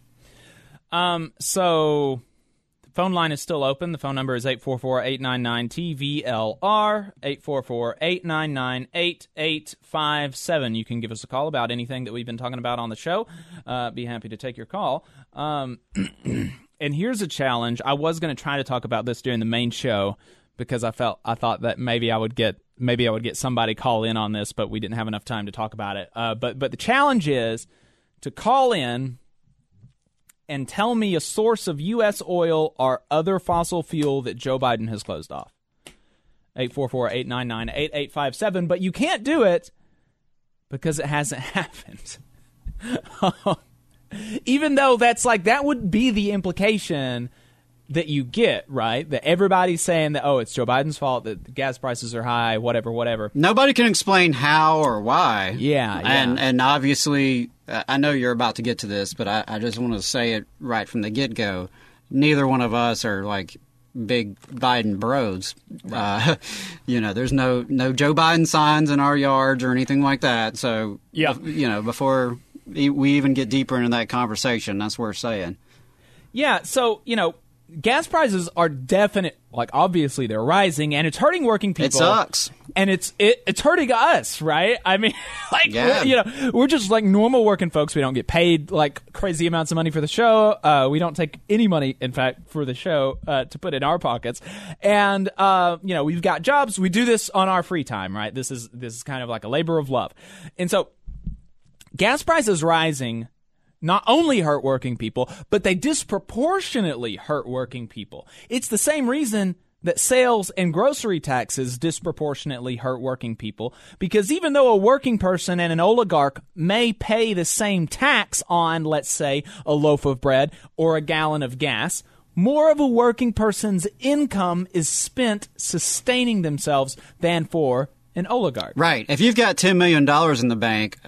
So the phone line is still open. The phone number is 844-899-TVLR, 844-899-8857. You can give us a call about anything that we've been talking about on the show. Be happy to take your call. And here's a challenge. I was going to try to talk about this during the main show because I thought that maybe I would get somebody call in on this, but we didn't have enough time to talk about it. But the challenge is to call in and tell me a source of U.S. oil or other fossil fuel that Joe Biden has closed off. 844-899-8857. But you can't do it because it hasn't happened. Even though that would be the implication that you get, right? That everybody's saying that, oh, it's Joe Biden's fault that the gas prices are high, whatever. Nobody can explain how or why. Yeah. And obviously, I know you're about to get to this, but I just want to say it right from the get-go. Neither one of us are like big Biden bros. Right. You know, there's no Joe Biden signs in our yards or anything like that. So, yeah. You know, before we even get deeper into that conversation, that's worth saying. Yeah, so, you know, gas prices are definite. Like, obviously, they're rising, and it's hurting working people. It sucks, and it's hurting us, right? I mean, like, yeah. We're just like normal working folks. We don't get paid like crazy amounts of money for the show. We don't take any money, in fact, for the show to put in our pockets. And we've got jobs. We do this on our free time, right? This is kind of like a labor of love. And so, gas prices rising not only hurt working people, but they disproportionately hurt working people. It's the same reason that sales and grocery taxes disproportionately hurt working people, because even though a working person and an oligarch may pay the same tax on, let's say, a loaf of bread or a gallon of gas, more of a working person's income is spent sustaining themselves than for an oligarch. Right. If you've got $10 million in the bank,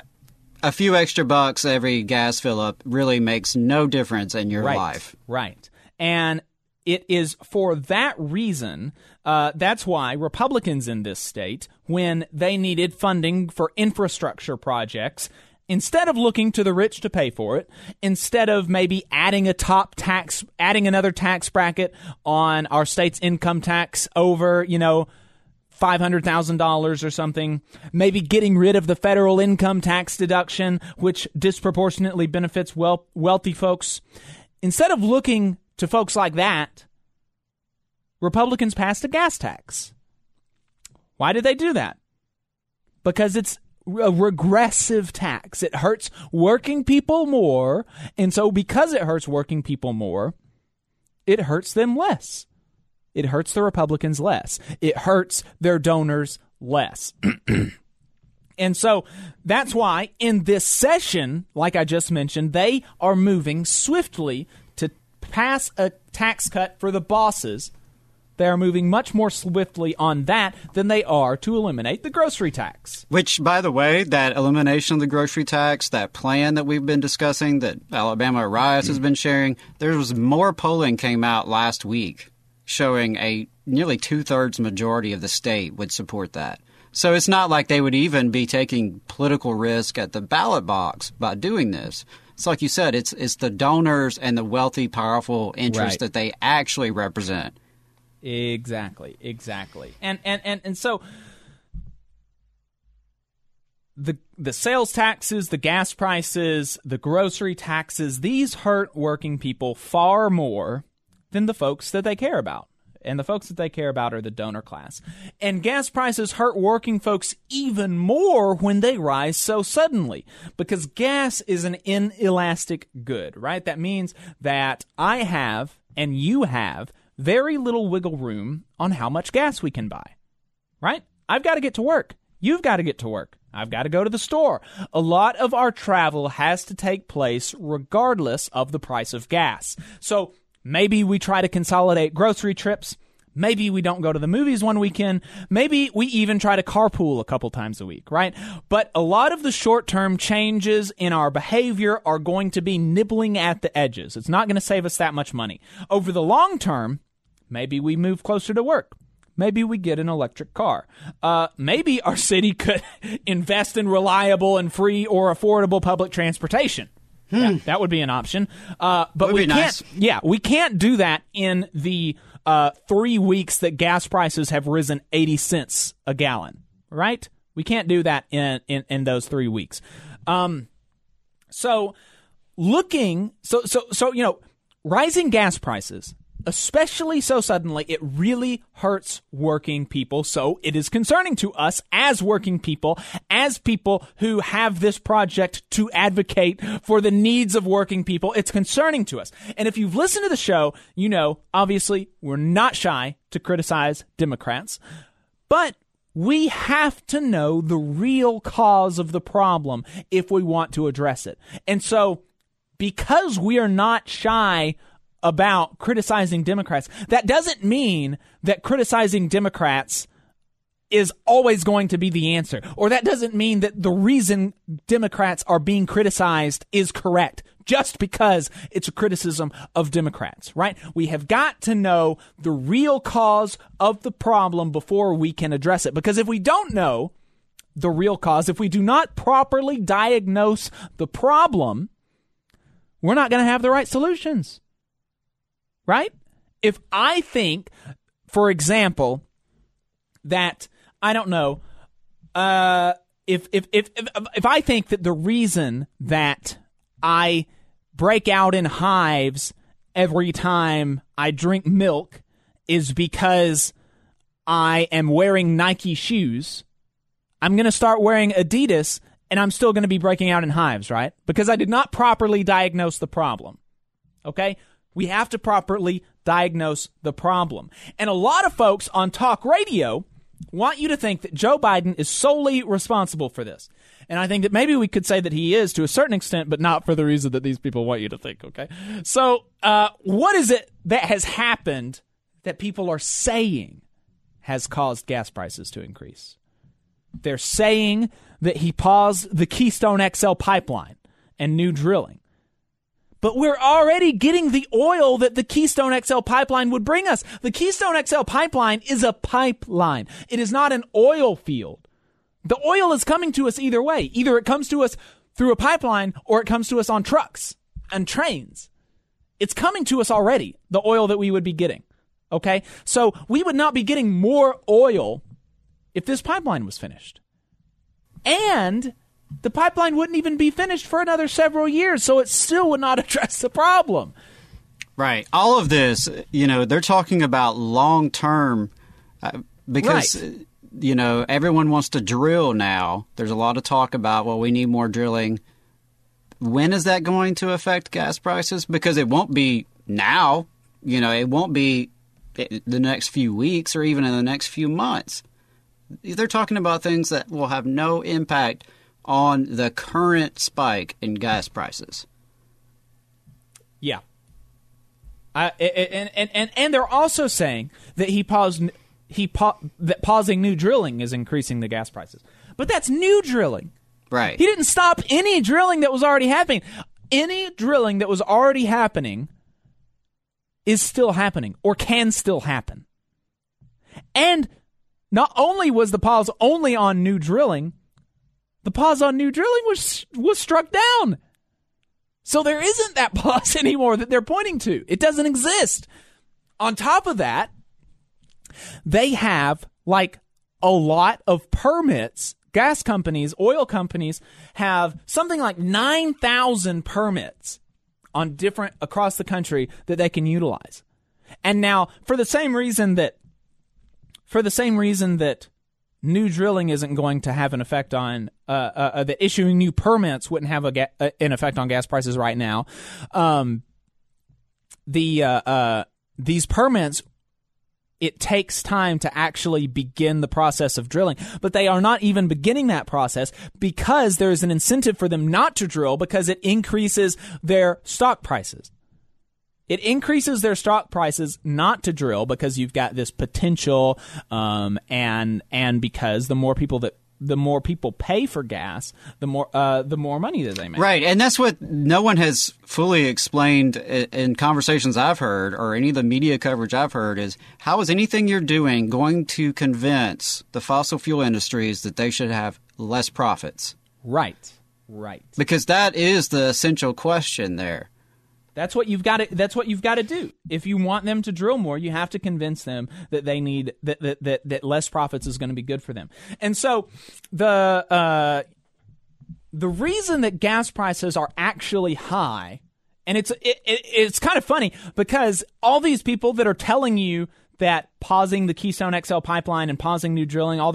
a few extra bucks every gas fill up really makes no difference in your life. Right. And it is for that reason, that's why Republicans in this state, when they needed funding for infrastructure projects, instead of looking to the rich to pay for it, instead of maybe adding another tax bracket on our state's income tax over, $500,000 or something, maybe getting rid of the federal income tax deduction, which disproportionately benefits wealthy folks. Instead of looking to folks like that, Republicans passed a gas tax. Why did they do that? Because it's a regressive tax. It hurts working people more, and so because it hurts working people more, it hurts them less. It hurts the Republicans less. It hurts their donors less. And so that's why in this session, like I just mentioned, they are moving swiftly to pass a tax cut for the bosses. They are moving much more swiftly on that than they are to eliminate the grocery tax. Which, by the way, that elimination of the grocery tax, that plan that we've been discussing, that Alabama Rise has been sharing, there was more polling came out last week showing a nearly two-thirds majority of the state would support that. So it's not like they would even be taking political risk at the ballot box by doing this. It's like you said, it's the donors and the wealthy, powerful interests that they actually represent. Exactly. And so the sales taxes, the gas prices, the grocery taxes, these hurt working people far more than the folks that they care about. And the folks that they care about are the donor class. And gas prices hurt working folks even more when they rise so suddenly, because gas is an inelastic good, right? That means that I have and you have very little wiggle room on how much gas we can buy, right? I've got to get to work. You've got to get to work. I've got to go to the store. A lot of our travel has to take place regardless of the price of gas. So maybe we try to consolidate grocery trips. Maybe we don't go to the movies one weekend. Maybe we even try to carpool a couple times a week, right? But a lot of the short-term changes in our behavior are going to be nibbling at the edges. It's not going to save us that much money. Over the long term, maybe we move closer to work. Maybe we get an electric car. Maybe our city could invest in reliable and free or affordable public transportation. That would be an option. But we can't. Nice. Yeah, we can't do that in the 3 weeks that gas prices have risen 80 cents a gallon. Right? We can't do that in those 3 weeks. So rising gas prices, especially so suddenly, it really hurts working people. So it is concerning to us as working people, as people who have this project to advocate for the needs of working people. It's concerning to us. And if you've listened to the show, you know, obviously, we're not shy to criticize Democrats. But we have to know the real cause of the problem if we want to address it. And so because we are not shy about criticizing Democrats, that doesn't mean that criticizing Democrats is always going to be the answer, or that doesn't mean that the reason Democrats are being criticized is correct just because it's a criticism of Democrats, right? We have got to know the real cause of the problem before we can address it, because if we don't know the real cause, if we do not properly diagnose the problem, we're not going to have the right solutions. Right? If I think, for example, that I don't know, if I think that the reason that I break out in hives every time I drink milk is because I am wearing Nike shoes, I'm going to start wearing Adidas and I'm still going to be breaking out in hives, right? Because I did not properly diagnose the problem. Okay? We have to properly diagnose the problem. And a lot of folks on talk radio want you to think that Joe Biden is solely responsible for this. And I think that maybe we could say that he is to a certain extent, but not for the reason that these people want you to think, okay? So what is it that has happened that people are saying has caused gas prices to increase? They're saying that he paused the Keystone XL pipeline and new drilling. But we're already getting the oil that the Keystone XL pipeline would bring us. The Keystone XL pipeline is a pipeline. It is not an oil field. The oil is coming to us either way. Either it comes to us through a pipeline or it comes to us on trucks and trains. It's coming to us already, the oil that we would be getting. Okay? So we would not be getting more oil if this pipeline was finished. And the pipeline wouldn't even be finished for another several years, so it still would not address the problem. Right. All of this, you know, they're talking about long-term because, right, you know, everyone wants to drill now. There's a lot of talk about, well, we need more drilling. When is that going to affect gas prices? Because it won't be now. You know, it won't be the next few weeks or even in the next few months. They're talking about things that will have no impact on the current spike in gas prices. Yeah. And they're also saying that pausing new drilling is increasing the gas prices. But that's new drilling. Right. He didn't stop any drilling that was already happening. Any drilling that was already happening is still happening or can still happen. And not only was the pause only on new drilling, the pause on new drilling was struck down. So there isn't that pause anymore that they're pointing to. It doesn't exist. On top of that, they have, like, a lot of permits. Gas companies, oil companies have something like 9,000 permits on different across the country that they can utilize. And now, for the same reason that new drilling isn't going to have an effect on the issuing new permits wouldn't have an effect on gas prices right now. These permits, it takes time to actually begin the process of drilling, but they are not even beginning that process because there is an incentive for them not to drill because it increases their stock prices. It increases their stock prices not to drill because you've got this potential, and because the more people pay for gas, the more money that they make. Right, and that's what no one has fully explained in conversations I've heard or any of the media coverage I've heard is how is anything you're doing going to convince the fossil fuel industries that they should have less profits? Right. Because that is the essential question there. That's what you've got to do. If you want them to drill more, you have to convince them that they need that less profits is going to be good for them. And so the reason that gas prices are actually high, and it's kind of funny because all these people that are telling you that pausing the Keystone XL pipeline and pausing new drilling, all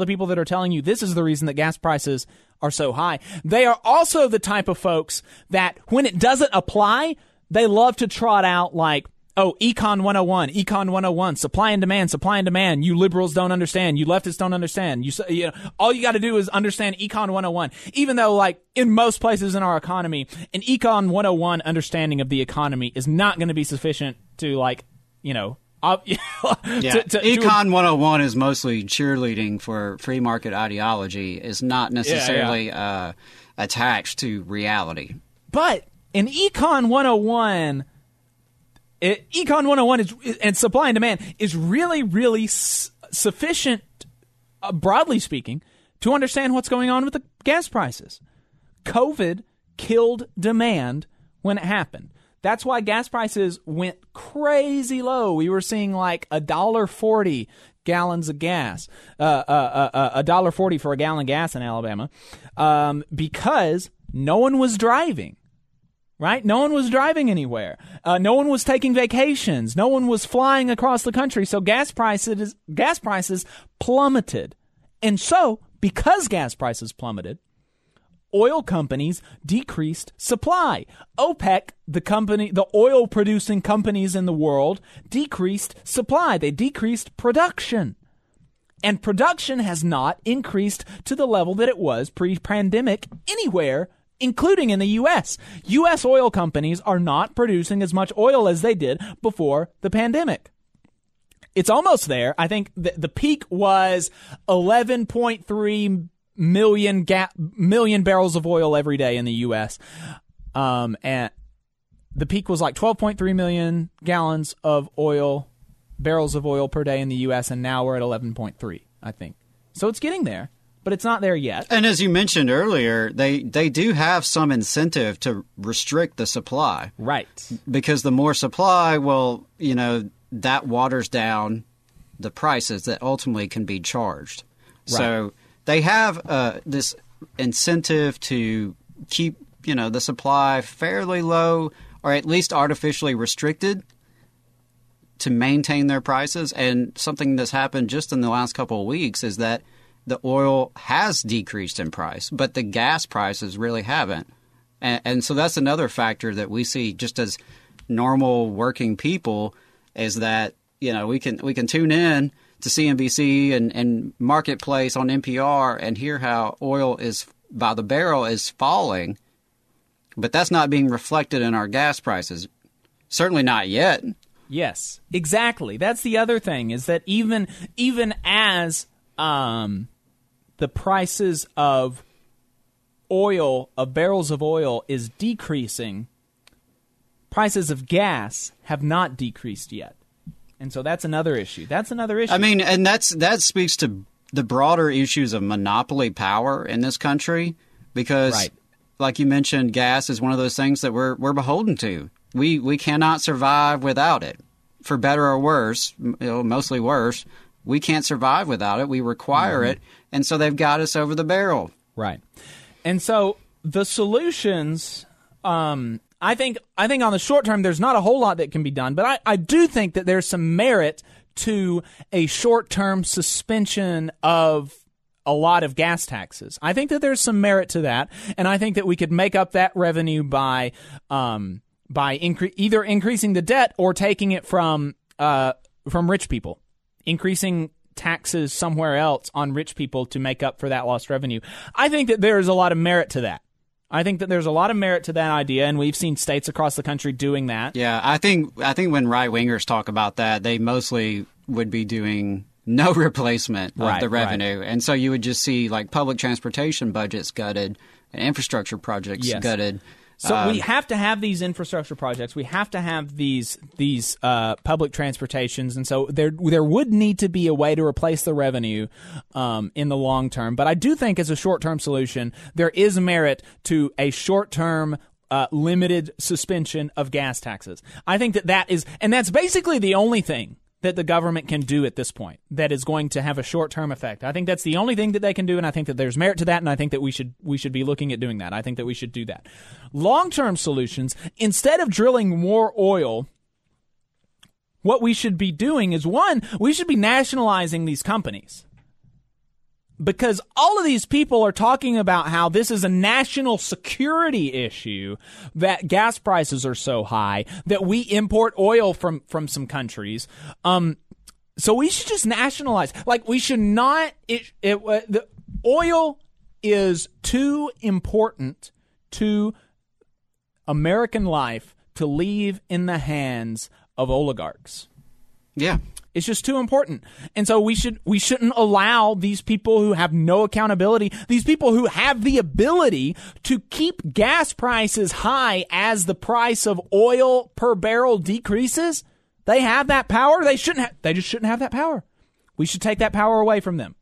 the people that are telling you this is the reason that gas prices are so high, they are also the type of folks that when it doesn't apply, they love to trot out like, oh, Econ 101, supply and demand, you liberals don't understand, you leftists don't understand, you know, all you got to do is understand Econ 101, even though, like, in most places in our economy, an Econ 101 understanding of the economy is not going to be sufficient to, like, you know, Econ 101 is mostly cheerleading for free market ideology. It's not necessarily attached to reality. But in Econ 101, and supply and demand is really, really sufficient, broadly speaking, to understand what's going on with the gas prices. COVID killed demand when it happened. That's why gas prices went crazy low. We were seeing like $1.40 gallons of gas, $1.40 for a gallon of gas in Alabama, because no one was driving, right? No one was driving anywhere. No one was taking vacations. No one was flying across the country. So gas prices plummeted. And so because gas prices plummeted, oil companies decreased supply. OPEC, the company, the oil-producing companies in the world, decreased supply. They decreased production. And production has not increased to the level that it was pre-pandemic anywhere, including in the U.S. U.S. oil companies are not producing as much oil as they did before the pandemic. It's almost there. I think the peak was 11.3 million barrels of oil every day in the U.S. And the peak was like 12.3 million gallons of oil, barrels of oil per day in the U.S., and now we're at 11.3, I think. So it's getting there, but it's not there yet. And as you mentioned earlier, they do have some incentive to restrict the supply. Right. Because the more supply, well, you know, that waters down the prices that ultimately can be charged. Right. So they have this incentive to keep, you know, the supply fairly low or at least artificially restricted to maintain their prices. And something that's happened just in the last couple of weeks is that the oil has decreased in price, but the gas prices really haven't. And so that's another factor that we see just as normal working people is that, you know, we can tune in to CNBC and Marketplace on NPR and hear how oil is by the barrel is falling, but that's not being reflected in our gas prices. Certainly not yet. Yes, exactly. That's the other thing is that even as the prices of oil, of barrels of oil is decreasing, prices of gas have not decreased yet. And so that's another issue. I mean, and that speaks to the broader issues of monopoly power in this country because, right, like you mentioned, gas is one of those things that we're beholden to. We cannot survive without it, for better or worse, you know, mostly worse. We can't survive without it. We require it. And so they've got us over the barrel. Right. And so the solutions I think on the short term, there's not a whole lot that can be done, but I do think that there's some merit to a short-term suspension of a lot of gas taxes. I think that there's some merit to that, and I think that we could make up that revenue by either increasing the debt or taking it from rich people, increasing taxes somewhere else on rich people to make up for that lost revenue. I think that there is a lot of merit to that. I think that there's a lot of merit to that idea, and we've seen states across the country doing that. Yeah, I think when right-wingers talk about that, they mostly would be doing no replacement of the revenue. Right. And so you would just see like public transportation budgets gutted and infrastructure projects gutted. So we have to have these infrastructure projects. We have to have these public transportations, and so there would need to be a way to replace the revenue in the long term. But I do think as a short-term solution, there is merit to a short-term limited suspension of gas taxes. I think that is – and that's basically the only thing that the government can do at this point that is going to have a short-term effect. I think that's the only thing that they can do, and I think that there's merit to that, and I think that we should be looking at doing that. I think that we should do that. Long-term solutions, instead of drilling more oil, what we should be doing is, one, we should be nationalizing these companies because all of these people are talking about how this is a national security issue, that gas prices are so high, that we import oil from some countries. So we should just nationalize. Like, we should not – the oil is too important to American life to leave in the hands of oligarchs. Yeah. It's just too important. And so we shouldn't allow these people who have no accountability, these people who have the ability to keep gas prices high as the price of oil per barrel decreases. They have that power. They just shouldn't have that power. We should take that power away from them.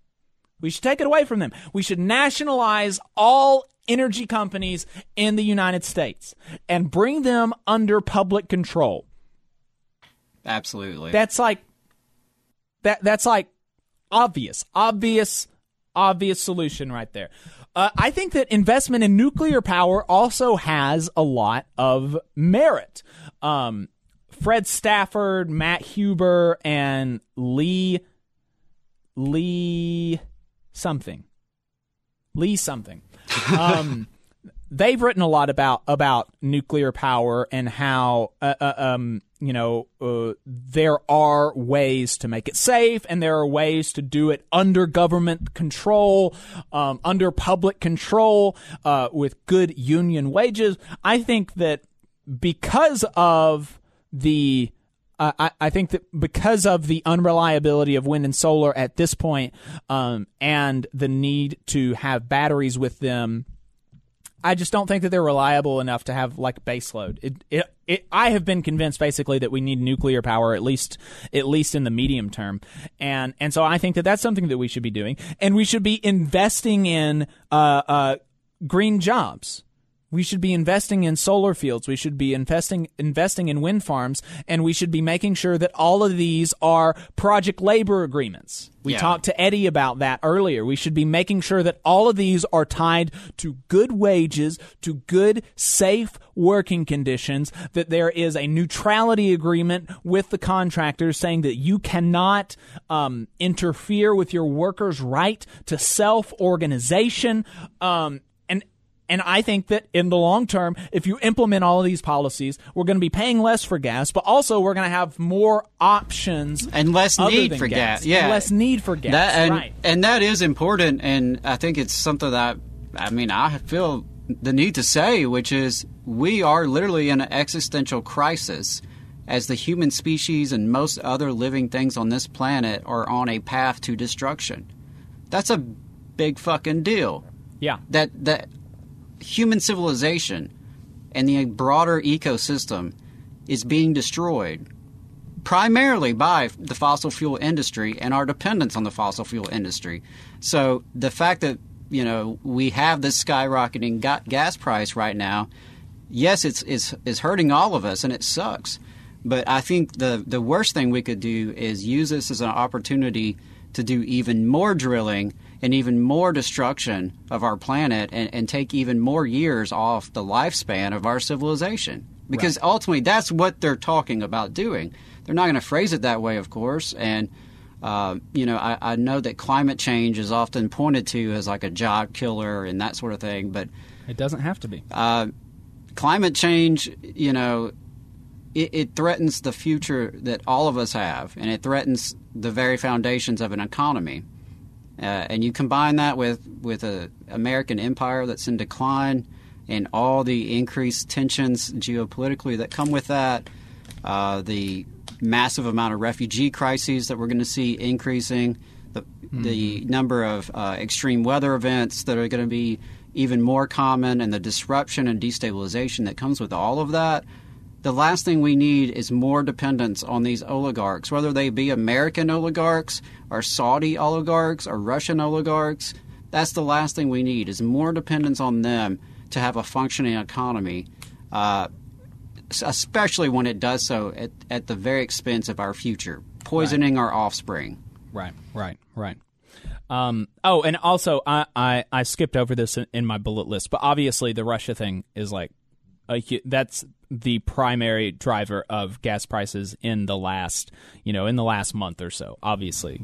We should nationalize all energy companies in the United States and bring them under public control. Absolutely. That's like obvious solution right there. I think that investment in nuclear power also has a lot of merit. Fred Stafford, Matt Huber, and Lee something. they've written a lot about nuclear power and how there are ways to make it safe, and there are ways to do it under government control, under public control, with good union wages. I think that because of the unreliability of wind and solar at this point, and the need to have batteries with them, I just don't think that they're reliable enough to have like baseload. I have been convinced basically that we need nuclear power at least in the medium term, and so I think that that's something that we should be doing, and we should be investing in green jobs. We should be investing in solar fields. We should be investing in wind farms, and we should be making sure that all of these are project labor agreements. We talked to Eddie about that earlier. We should be making sure that all of these are tied to good wages, to good, safe working conditions, that there is a neutrality agreement with the contractors saying that you cannot interfere with your workers' right to self-organization. And I think that in the long term, if you implement all of these policies, we're going to be paying less for gas, but also we're going to have more options and less need for gas. Yeah, and less need for gas. And that is important. And I think it's something that I feel the need to say, which is we are literally in an existential crisis as the human species and most other living things on this planet are on a path to destruction. That's a big fucking deal. Yeah. That human civilization and the broader ecosystem is being destroyed primarily by the fossil fuel industry and our dependence on the fossil fuel industry. So the fact that, we have this skyrocketing gas price right now, yes, it's hurting all of us and it sucks. But I think the worst thing we could do is use this as an opportunity to do even more drilling and even more destruction of our planet and take even more years off the lifespan of our civilization. Because ultimately that's what they're talking about doing. They're not going to phrase it that way, of course. And, I know that climate change is often pointed to as like a job killer and that sort of thing. But it doesn't have to be. Climate change, it threatens the future that all of us have. And it threatens the very foundations of an economy. And you combine that with an American empire that's in decline and all the increased tensions geopolitically that come with that, the massive amount of refugee crises that we're going to see increasing, the number of extreme weather events that are going to be even more common, and the disruption and destabilization that comes with all of that. The last thing we need is more dependence on these oligarchs, whether they be American oligarchs or Saudi oligarchs or Russian oligarchs. That's the last thing we need is more dependence on them to have a functioning economy, especially when it does so at the very expense of our future, poisoning our offspring. Right. And also I skipped over this in my bullet list, but obviously the Russia thing is like that's the primary driver of gas prices in the last, month or so, obviously.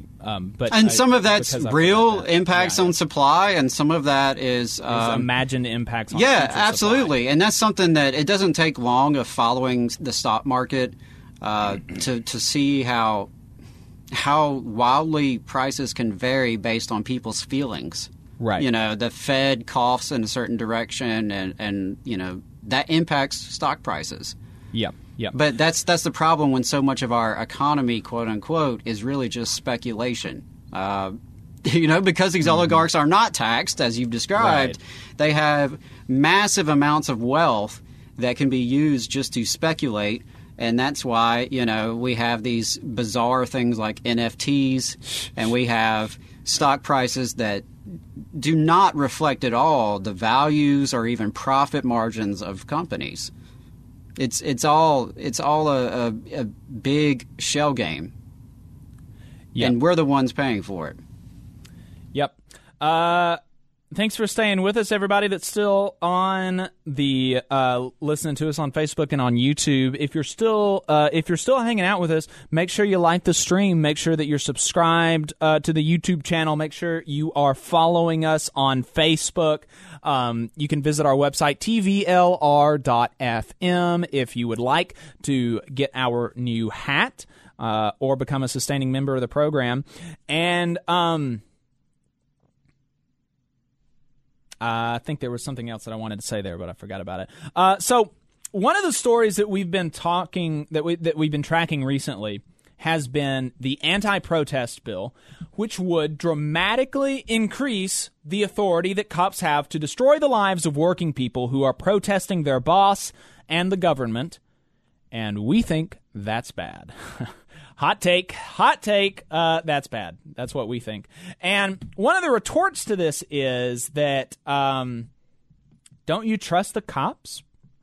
Some of that's real impacts on supply, and some of that is imagined impacts on future supply. Yeah, absolutely. And that's something that it doesn't take long of following the stock market to see how wildly prices can vary based on people's feelings. Right. The Fed coughs in a certain direction, and that impacts stock prices. Yeah. But that's the problem when so much of our economy, quote unquote, is really just speculation. Because these oligarchs are not taxed, as you've described, they have massive amounts of wealth that can be used just to speculate. And that's why, we have these bizarre things like NFTs, and we have stock prices that do not reflect at all the values or even profit margins of companies. It's all a big shell game, and we're the ones paying for it. Yep. Thanks for staying with us, everybody that's still on the listening to us on Facebook and on YouTube. If you're still hanging out with us, make sure you like the stream. Make sure that you're subscribed to the YouTube channel. Make sure you are following us on Facebook. You can visit our website, tvlr.fm, if you would like to get our new hat or become a sustaining member of the program. And I think there was something else that I wanted to say there, but I forgot about it. So one of the stories that we've been tracking recently has been the anti-protest bill, which would dramatically increase the authority that cops have to destroy the lives of working people who are protesting their boss and the government. And we think that's bad. Hot take, that's bad. That's what we think. And one of the retorts to this is that don't you trust the cops?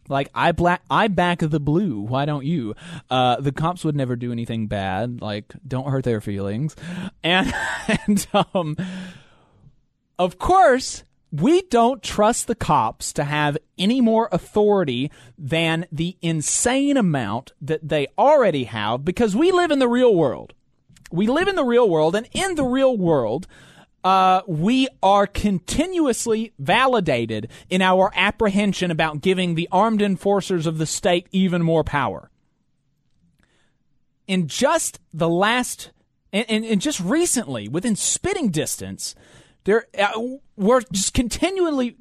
Like, I back the blue. Why don't you? The cops would never do anything bad. Like, don't hurt their feelings. And of course, we don't trust the cops to have any more authority than the insane amount that they already have, because we live in the real world. We live in the real world, and in the real world, we are continuously validated in our apprehension about giving the armed enforcers of the state even more power. In just the last, and just recently, within spitting distance, we're just continually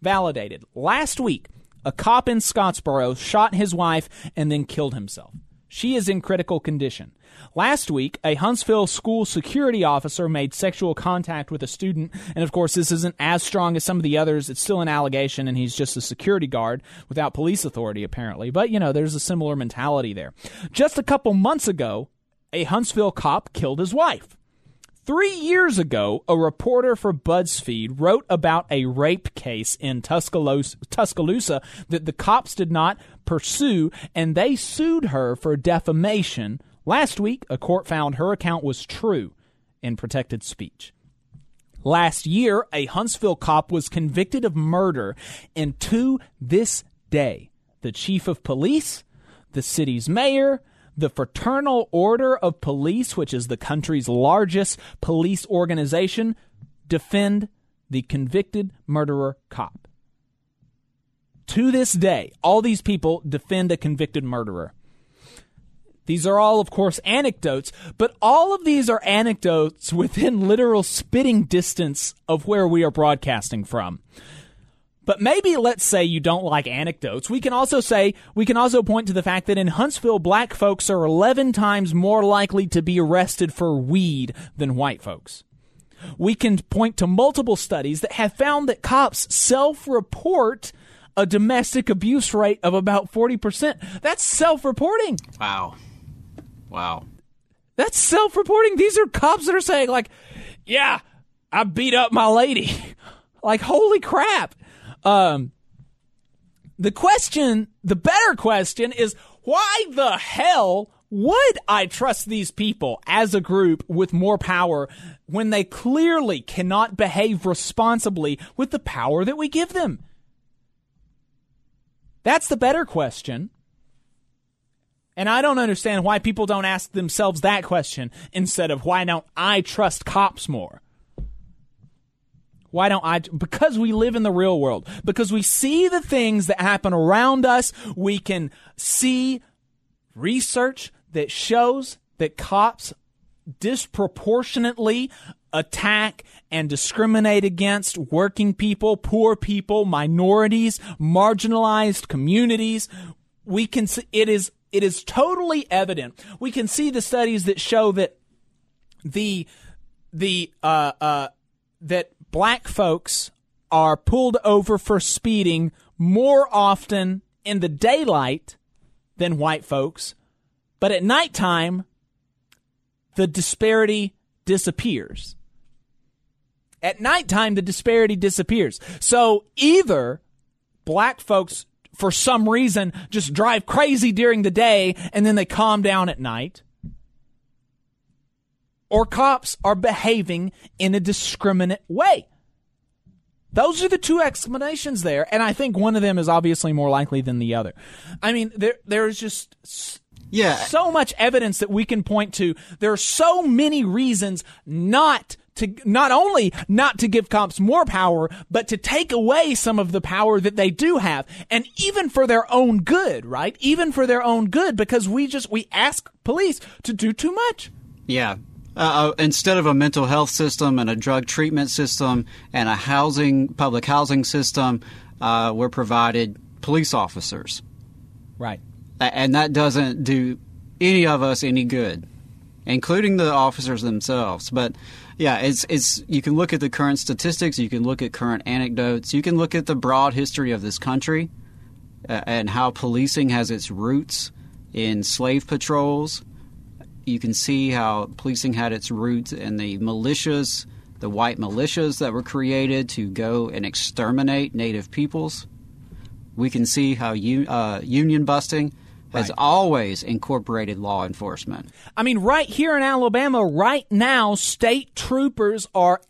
validated. Last week, a cop in Scottsboro shot his wife and then killed himself. She is in critical condition. Last week, a Huntsville school security officer made sexual contact with a student. And of course, this isn't as strong as some of the others. It's still an allegation, and he's just a security guard without police authority, apparently. But, you know, there's a similar mentality there. Just a couple months ago, a Huntsville cop killed his wife. 3 years ago, a reporter for BuzzFeed wrote about a rape case in Tuscaloosa that the cops did not pursue, and they sued her for defamation. Last week, a court found her account was true in protected speech. Last year, a Huntsville cop was convicted of murder, and to this day, the chief of police, the city's mayor, the Fraternal Order of Police, which is the country's largest police organization, defend the convicted murderer cop. To this day, all these people defend a convicted murderer. These are all, of course, anecdotes, but all of these are anecdotes within literal spitting distance of where we are broadcasting from. But maybe let's say you don't like anecdotes. We can also point to the fact that in Huntsville, black folks are 11 times more likely to be arrested for weed than white folks. We can point to multiple studies that have found that cops self-report a domestic abuse rate of about 40%. That's self-reporting. Wow. That's self-reporting. These are cops that are saying, like, yeah, I beat up my lady. Like, holy crap. The better question is, why the hell would I trust these people as a group with more power when they clearly cannot behave responsibly with the power that we give them? That's the better question. And I don't understand why people don't ask themselves that question instead of, why don't I trust cops more? Why don't I? Because we live in the real world. Because we see the things that happen around us. We can see research that shows that cops disproportionately attack and discriminate against working people, poor people, minorities, marginalized communities. We can see, it is totally evident. We can see the studies that show that that black folks are pulled over for speeding more often in the daylight than white folks, but at nighttime, the disparity disappears. At nighttime, the disparity disappears. So either black folks, for some reason, just drive crazy during the day and then they calm down at night, or cops are behaving in a discriminate way. Those are the two explanations there, and I think one of them is obviously more likely than the other. I mean, there is just so much evidence that we can point to. There are so many reasons not only not to give cops more power, but to take away some of the power that they do have, and even for their own good, right? Even for their own good, because we ask police to do too much. Yeah. Instead of a mental health system and a drug treatment system and a public housing system, we're provided police officers. Right. And that doesn't do any of us any good, including the officers themselves. But yeah, it's you can look at the current statistics, you can look at current anecdotes, you can look at the broad history of this country and how policing has its roots in slave patrols. You can see how policing had its roots in the militias, the white militias that were created to go and exterminate Native peoples. We can see how union busting has always incorporated law enforcement. I mean, right here in Alabama, right now, state troopers are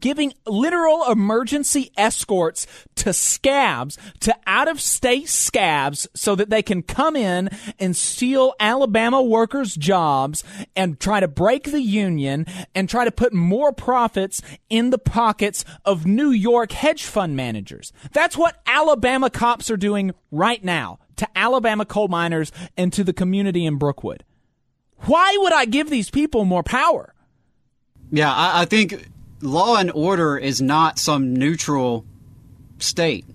giving literal emergency escorts to scabs, to out-of-state scabs, so that they can come in and steal Alabama workers' jobs and try to break the union and try to put more profits in the pockets of New York hedge fund managers. That's what Alabama cops are doing right now to Alabama coal miners and to the community in Brookwood. Why would I give these people more power? Yeah, I think law and order is not some neutral state.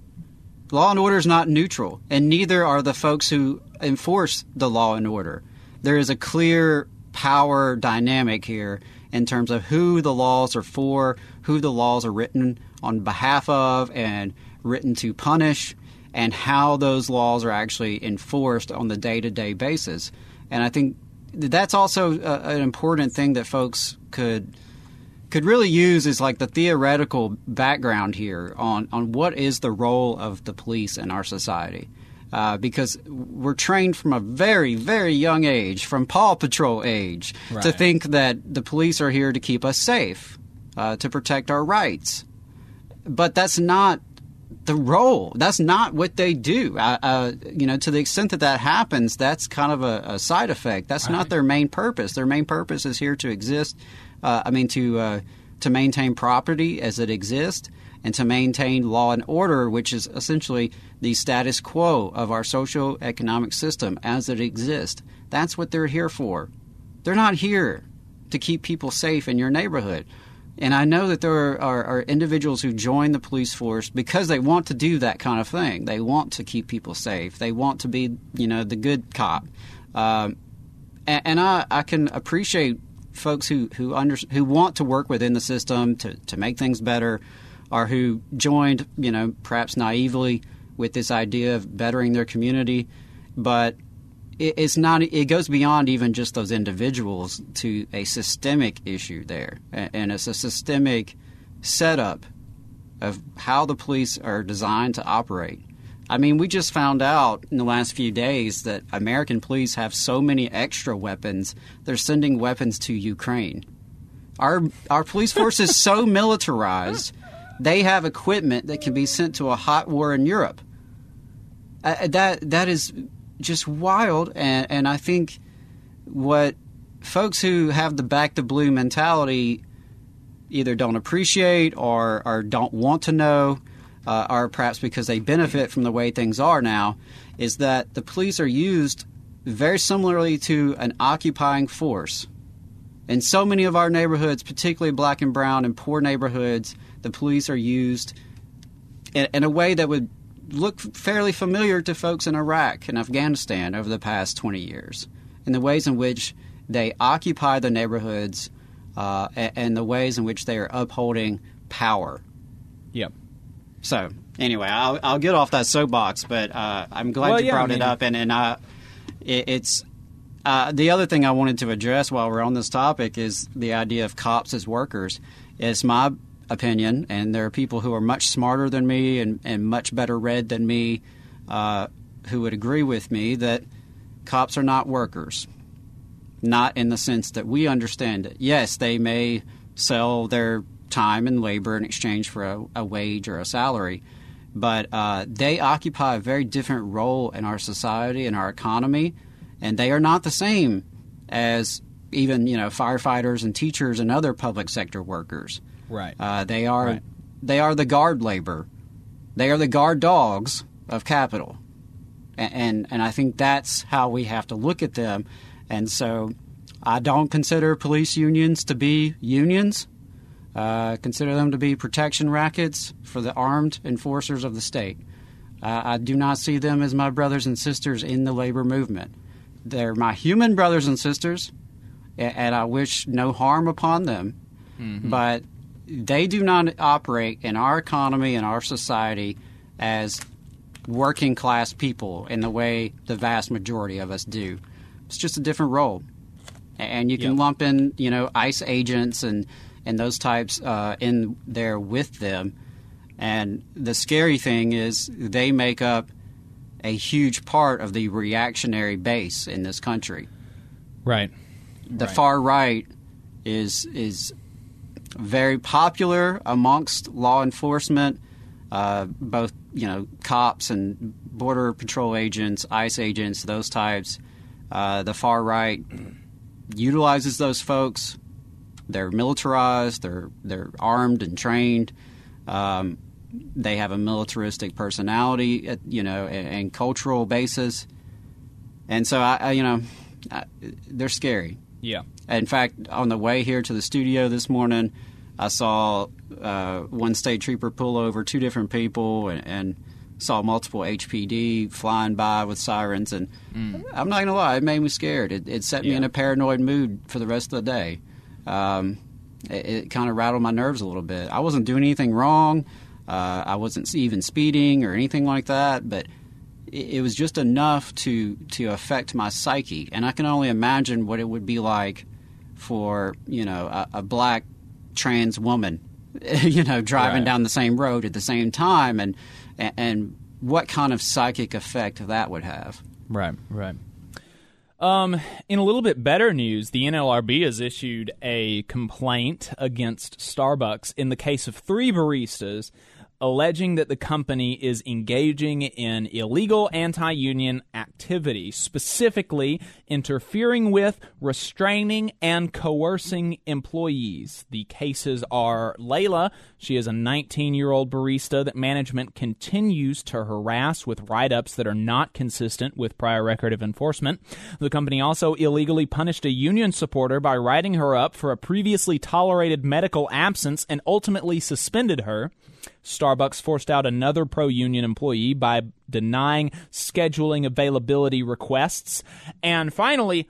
Law and order is not neutral, and neither are the folks who enforce the law and order. There is a clear power dynamic here in terms of who the laws are for, who the laws are written on behalf of and written to punish, and how those laws are actually enforced on the day-to-day basis. And I think that's also an important thing that folks could really use, is like the theoretical background here on what is the role of the police in our society. Because we're trained from a very, very young age, from Paw Patrol age, to think that the police are here to keep us safe, to protect our rights. But that's not the role. That's not what they do. To the extent that that happens, that's kind of a side effect. That's not their main purpose. Their main purpose is here to exist. To maintain property as it exists, and to maintain law and order, which is essentially the status quo of our social economic system as it exists. That's what they're here for. They're not here to keep people safe in your neighborhood. And I know that there are individuals who join the police force because they want to do that kind of thing. They want to keep people safe. They want to be, the good cop. And I can appreciate folks who want to work within the system to make things better, or who joined, perhaps naively with this idea of bettering their community. But it goes beyond even just those individuals to a systemic issue there. And it's a systemic setup of how the police are designed to operate. I mean, we just found out in the last few days that American police have so many extra weapons, they're sending weapons to Ukraine. Our police force is so militarized, they have equipment that can be sent to a hot war in Europe. That is just wild, and I think what folks who have the back to blue mentality either don't appreciate or don't want to know, or perhaps because they benefit from the way things are now, is that the police are used very similarly to an occupying force. In so many of our neighborhoods, particularly black and brown and poor neighborhoods, the police are used in a way that would look fairly familiar to folks in Iraq and Afghanistan over the past 20 years, in the ways in which they occupy the neighborhoods and the ways in which they are upholding power. Yep. So anyway, I'll get off that soapbox, but I'm glad you brought it up. And it's the other thing I wanted to address while we're on this topic is the idea of cops as workers. It's my opinion, and there are people who are much smarter than me and much better read than me who would agree with me that cops are not workers, not in the sense that we understand it. Yes, they may sell their time and labor in exchange for a wage or a salary. But they occupy a very different role in our society and our economy, and they are not the same as even, you know, firefighters and teachers and other public sector workers. Right. They are the guard labor. They are the guard dogs of capital. And I think that's how we have to look at them. And so I don't consider police unions to be unions. I consider them to be protection rackets for the armed enforcers of the state. I do not see them as my brothers and sisters in the labor movement. They're my human brothers and sisters, and I wish no harm upon them. Mm-hmm. But they do not operate in our economy and our society as working class people in the way the vast majority of us do. It's just a different role. And you can lump in, you know, ICE agents and those types in there with them. And the scary thing is they make up a huge part of the reactionary base in this country. Right. The far right is very popular amongst law enforcement, both, you know, cops and border patrol agents, ICE agents, those types. The far right utilizes those folks. They're militarized. They're armed and trained. They have a militaristic personality, you know, and cultural basis. And so, I they're scary. Yeah. In fact, on the way here to the studio this morning, I saw one state trooper pull over two different people and saw multiple HPD flying by with sirens. And I'm not going to lie, it made me scared. It set me in a paranoid mood for the rest of the day. It kind of rattled my nerves a little bit. I wasn't doing anything wrong. I wasn't even speeding or anything like that, but it was just enough to affect my psyche. And I can only imagine what it would be like for, you know, a black trans woman, you know, driving down the same road at the same time and what kind of psychic effect that would have. Right, right. In a little bit better news, the NLRB has issued a complaint against Starbucks in the case of three baristas, alleging that the company is engaging in illegal anti-union activity, specifically interfering with, restraining, and coercing employees. The cases are Layla. She is a 19-year-old barista that management continues to harass with write-ups that are not consistent with prior record of enforcement. The company also illegally punished a union supporter by writing her up for a previously tolerated medical absence and ultimately suspended her. Starbucks forced out another pro-union employee by denying scheduling availability requests. And finally,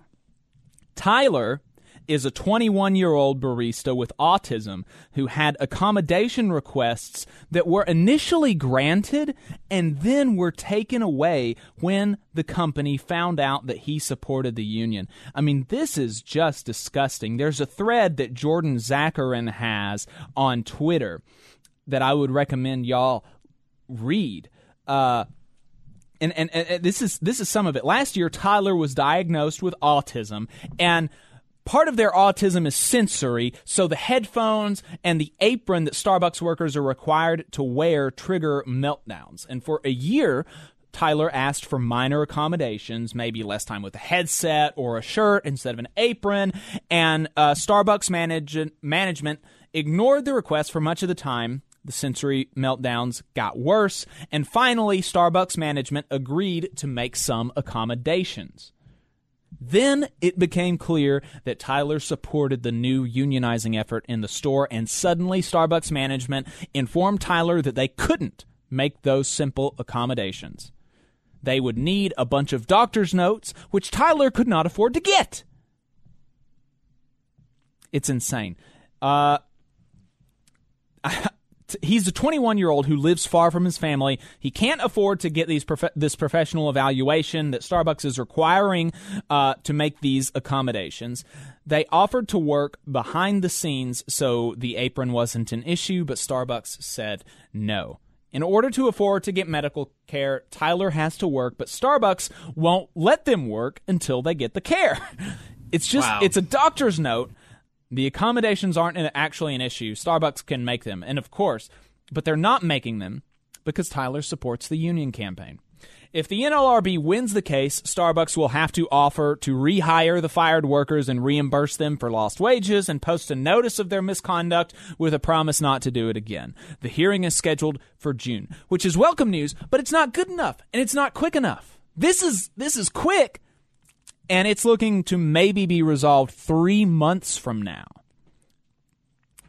Tyler is a 21-year-old barista with autism who had accommodation requests that were initially granted and then were taken away when the company found out that he supported the union. I mean, this is just disgusting. There's a thread that Jordan Zacharin has on Twitter that I would recommend y'all read. And this is some of it. Last year, Tyler was diagnosed with autism, and part of their autism is sensory, so the headphones and the apron that Starbucks workers are required to wear trigger meltdowns. And for a year, Tyler asked for minor accommodations, maybe less time with a headset or a shirt instead of an apron, and Starbucks management ignored the request for much of the time. The sensory meltdowns got worse, and finally, Starbucks management agreed to make some accommodations. Then it became clear that Tyler supported the new unionizing effort in the store, and suddenly Starbucks management informed Tyler that they couldn't make those simple accommodations. They would need a bunch of doctor's notes, which Tyler could not afford to get. It's insane. He's a 21-year-old who lives far from his family. He can't afford to get this professional evaluation that Starbucks is requiring to make these accommodations. They offered to work behind the scenes so the apron wasn't an issue, but Starbucks said no. In order to afford to get medical care, Tyler has to work, but Starbucks won't let them work until they get the care. It's just, wow. It's a doctor's note. The accommodations aren't actually an issue. Starbucks can make them, and of course, but they're not making them because Tyler supports the union campaign. If the NLRB wins the case, Starbucks will have to offer to rehire the fired workers and reimburse them for lost wages and post a notice of their misconduct with a promise not to do it again. The hearing is scheduled for June, which is welcome news, but it's not good enough and it's not quick enough. This is quick, and it's looking to maybe be resolved 3 months from now.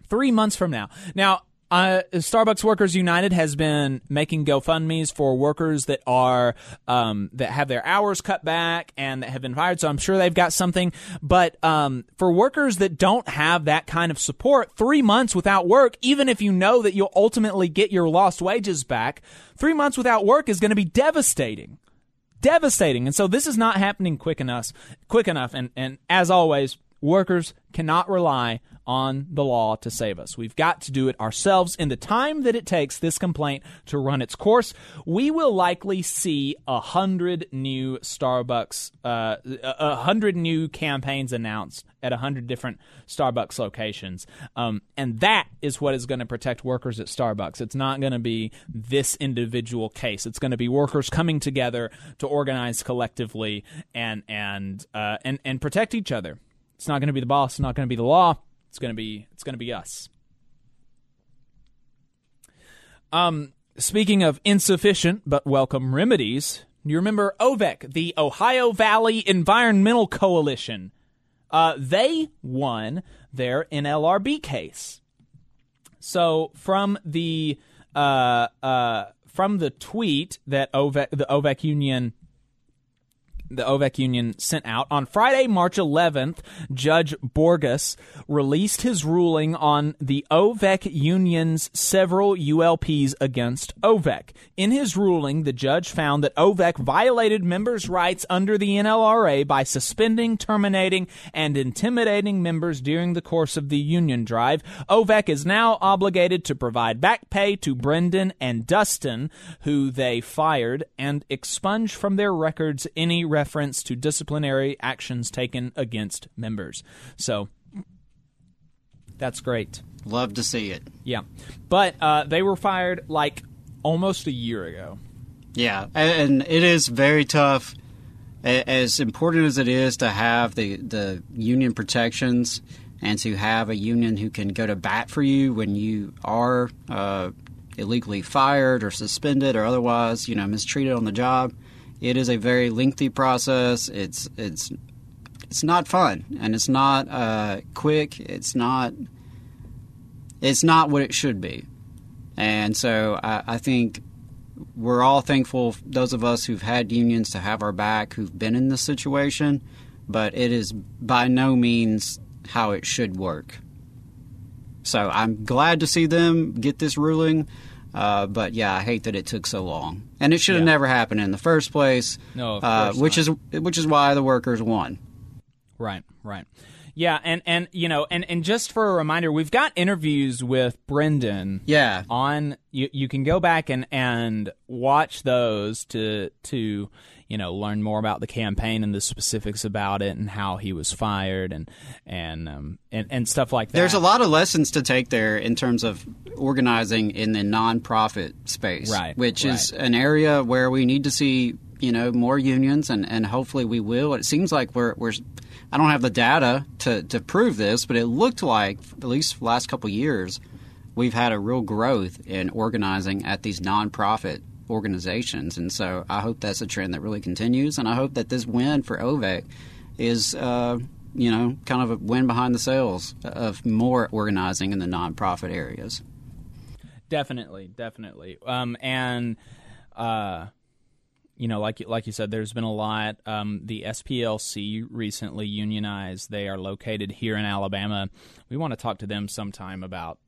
3 months from now. Now, Starbucks Workers United has been making GoFundMes for workers that are that have their hours cut back and that have been fired, so I'm sure they've got something. But for workers that don't have that kind of support, 3 months without work, even if you know that you'll ultimately get your lost wages back, 3 months without work is going to be devastating. Devastating. And so this is not happening quick enough. And as always, workers cannot rely on the law to save us. We've got to do it ourselves. In the time that it takes this complaint to run its course, we will likely see 100 new Starbucks, 100 new campaigns announced at 100 different Starbucks locations. And that is what is going to protect workers at Starbucks. It's not going to be this individual case. It's going to be workers coming together to organize collectively and protect each other. It's not going to be the boss. It's not going to be the law. It's going to be us. Speaking of insufficient but welcome remedies, you remember OVEC, the Ohio Valley Environmental Coalition. They won their NLRB case. So from the tweet that the OVEC Union sent out. On Friday, March 11th, Judge Borges released his ruling on the OVEC Union's several ULPs against OVEC. In his ruling, the judge found that OVEC violated members' rights under the NLRA by suspending, terminating, and intimidating members during the course of the union drive. OVEC is now obligated to provide back pay to Brendan and Dustin, who they fired, and expunge from their records any reference to disciplinary actions taken against members. So that's great. Love to see it. Yeah. But they were fired like almost a year ago. Yeah. And it is very tough. As important as it is to have the union protections and to have a union who can go to bat for you when you are illegally fired or suspended or otherwise, mistreated on the job, it is a very lengthy process. It's not fun, and it's not quick. It's not what it should be. And so I think we're all thankful, those of us who've had unions to have our back, who've been in this situation, but it is by no means how it should work. So I'm glad to see them get this ruling. But yeah, I hate that it took so long, and it should have never happened in the first place. No, of course which is why the workers won. Right. Yeah, and just for a reminder, we've got interviews with Brendan. Yeah, on you can go back and watch those to learn more about the campaign and the specifics about it and how he was fired and stuff like that. There's a lot of lessons to take there in terms of organizing in the nonprofit space, which is an area where we need to see more unions, and hopefully we will. It seems like we're I don't have the data to prove this, but it looked like at least the last couple of years we've had a real growth in organizing at these nonprofit organizations, and so I hope that's a trend that really continues, and I hope that this win for OVEC is kind of a win behind the sails of more organizing in the nonprofit areas. Definitely. Like you said, there's been a lot. The SPLC recently unionized. They are located here in Alabama. We want to talk to them sometime about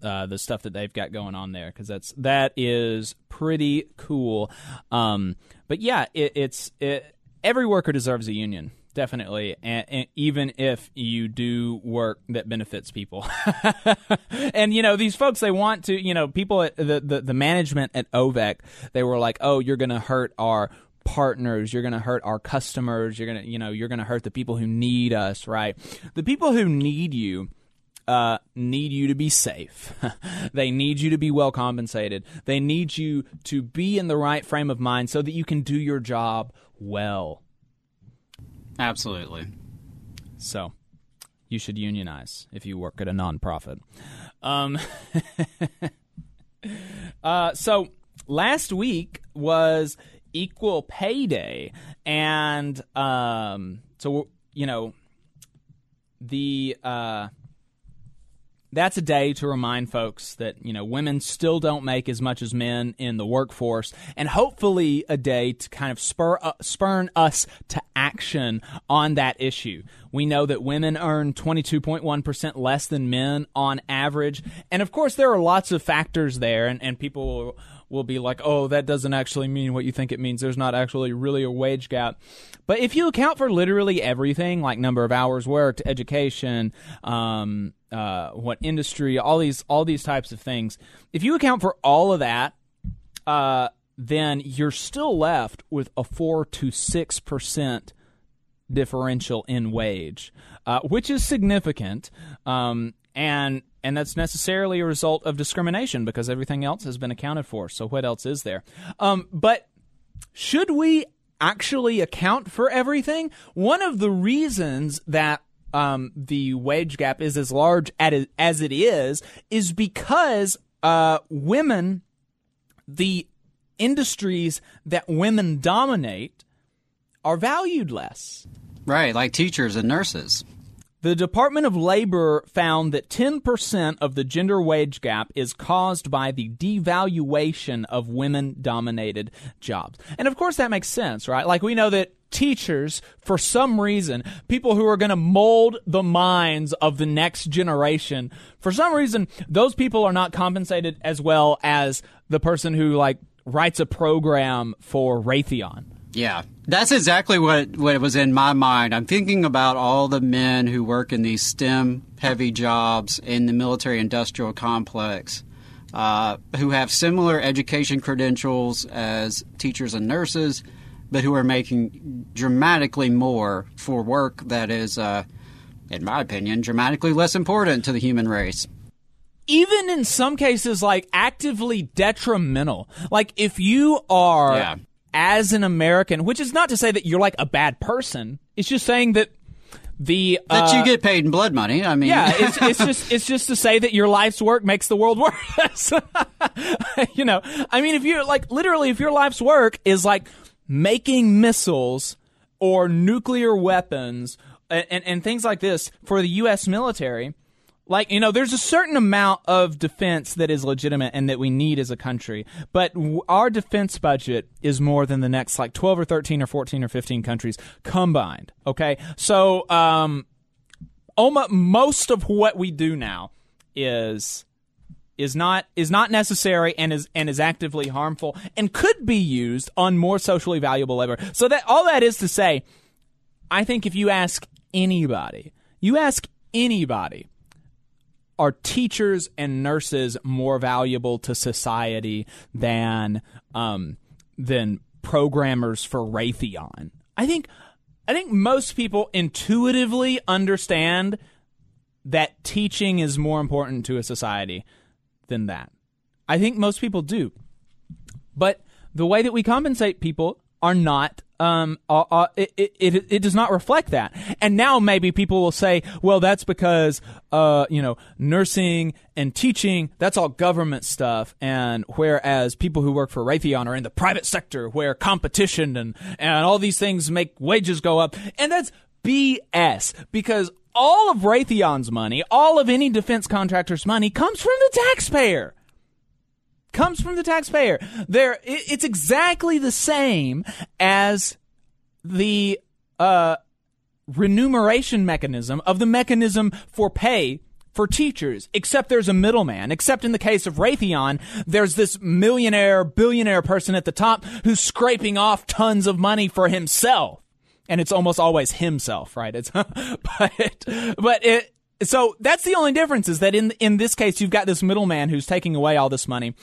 the stuff that they've got going on there, because that is pretty cool. But yeah, every worker deserves a union, definitely, and even if you do work that benefits people. And these folks, they want to people at the management at OVEC, they were like, oh, you're going to hurt our partners, you're going to hurt our customers, you're going to, you know, you're going to hurt the people who need us, right? The people who need you to be safe. They need you to be well compensated. They need you to be in the right frame of mind so that you can do your job well. Absolutely. So you should unionize if you work at a nonprofit. So last week was Equal Pay Day, and so you know the that's a day to remind folks that, you know, women still don't make as much as men in the workforce, and hopefully a day to kind of spurn us to action on that issue. We know that women earn 22.1% less than men on average, and of course there are lots of factors there, and people will be like, oh, that doesn't actually mean what you think it means. There's not actually really a wage gap. But if you account for literally everything, like number of hours worked, education, what industry, all these types of things, if you account for all of that, then you're still left with a 4 to 6% differential in wage, which is significant. And that's necessarily a result of discrimination because everything else has been accounted for. So what else is there? But should we actually account for everything? One of the reasons that the wage gap is as large as it is because women, the industries that women dominate, are valued less. Right, like teachers and nurses. The Department of Labor found that 10% of the gender wage gap is caused by the devaluation of women-dominated jobs. And, of course, that makes sense, right? Like, we know that teachers, for some reason, people who are going to mold the minds of the next generation, for some reason, those people are not compensated as well as the person who, like, writes a program for Raytheon. Yeah, that's exactly what was in my mind. I'm thinking about all the men who work in these STEM-heavy jobs in the military-industrial complex who have similar education credentials as teachers and nurses, but who are making dramatically more for work that is, in my opinion, dramatically less important to the human race. Even in some cases, like, actively detrimental. Like, if you are... Yeah. As an American, which is not to say that you're like a bad person. It's just saying that that you get paid in blood money. I mean, yeah, it's just to say that your life's work makes the world worse. You know, I mean, if you're like literally, if your life's work is like making missiles or nuclear weapons and things like this for the U.S. military. Like, you know, there's a certain amount of defense that is legitimate and that we need as a country, but our defense budget is more than the next, like, 12 or 13 or 14 or 15 countries combined, okay? So most of what we do now is not necessary and is actively harmful and could be used on more socially valuable labor. So that all that is to say, I think if you ask anybody, are teachers and nurses more valuable to society than programmers for Raytheon? I think most people intuitively understand that teaching is more important to a society than that. I think most people do, but the way that we compensate people are not. It does not reflect that. And now maybe people will say, well, that's because, you know, nursing and teaching, that's all government stuff. And whereas people who work for Raytheon are in the private sector where competition and all these things make wages go up. And that's BS, because all of Raytheon's money, all of any defense contractor's money comes from the taxpayer. It's exactly the same as the remuneration mechanism of the mechanism for pay for teachers, except there's a middleman. Except in the case of Raytheon, there's this millionaire, billionaire person at the top who's scraping off tons of money for himself, and it's almost always himself, right? It's but. So that's the only difference, is that in this case, you've got this middleman who's taking away all this money.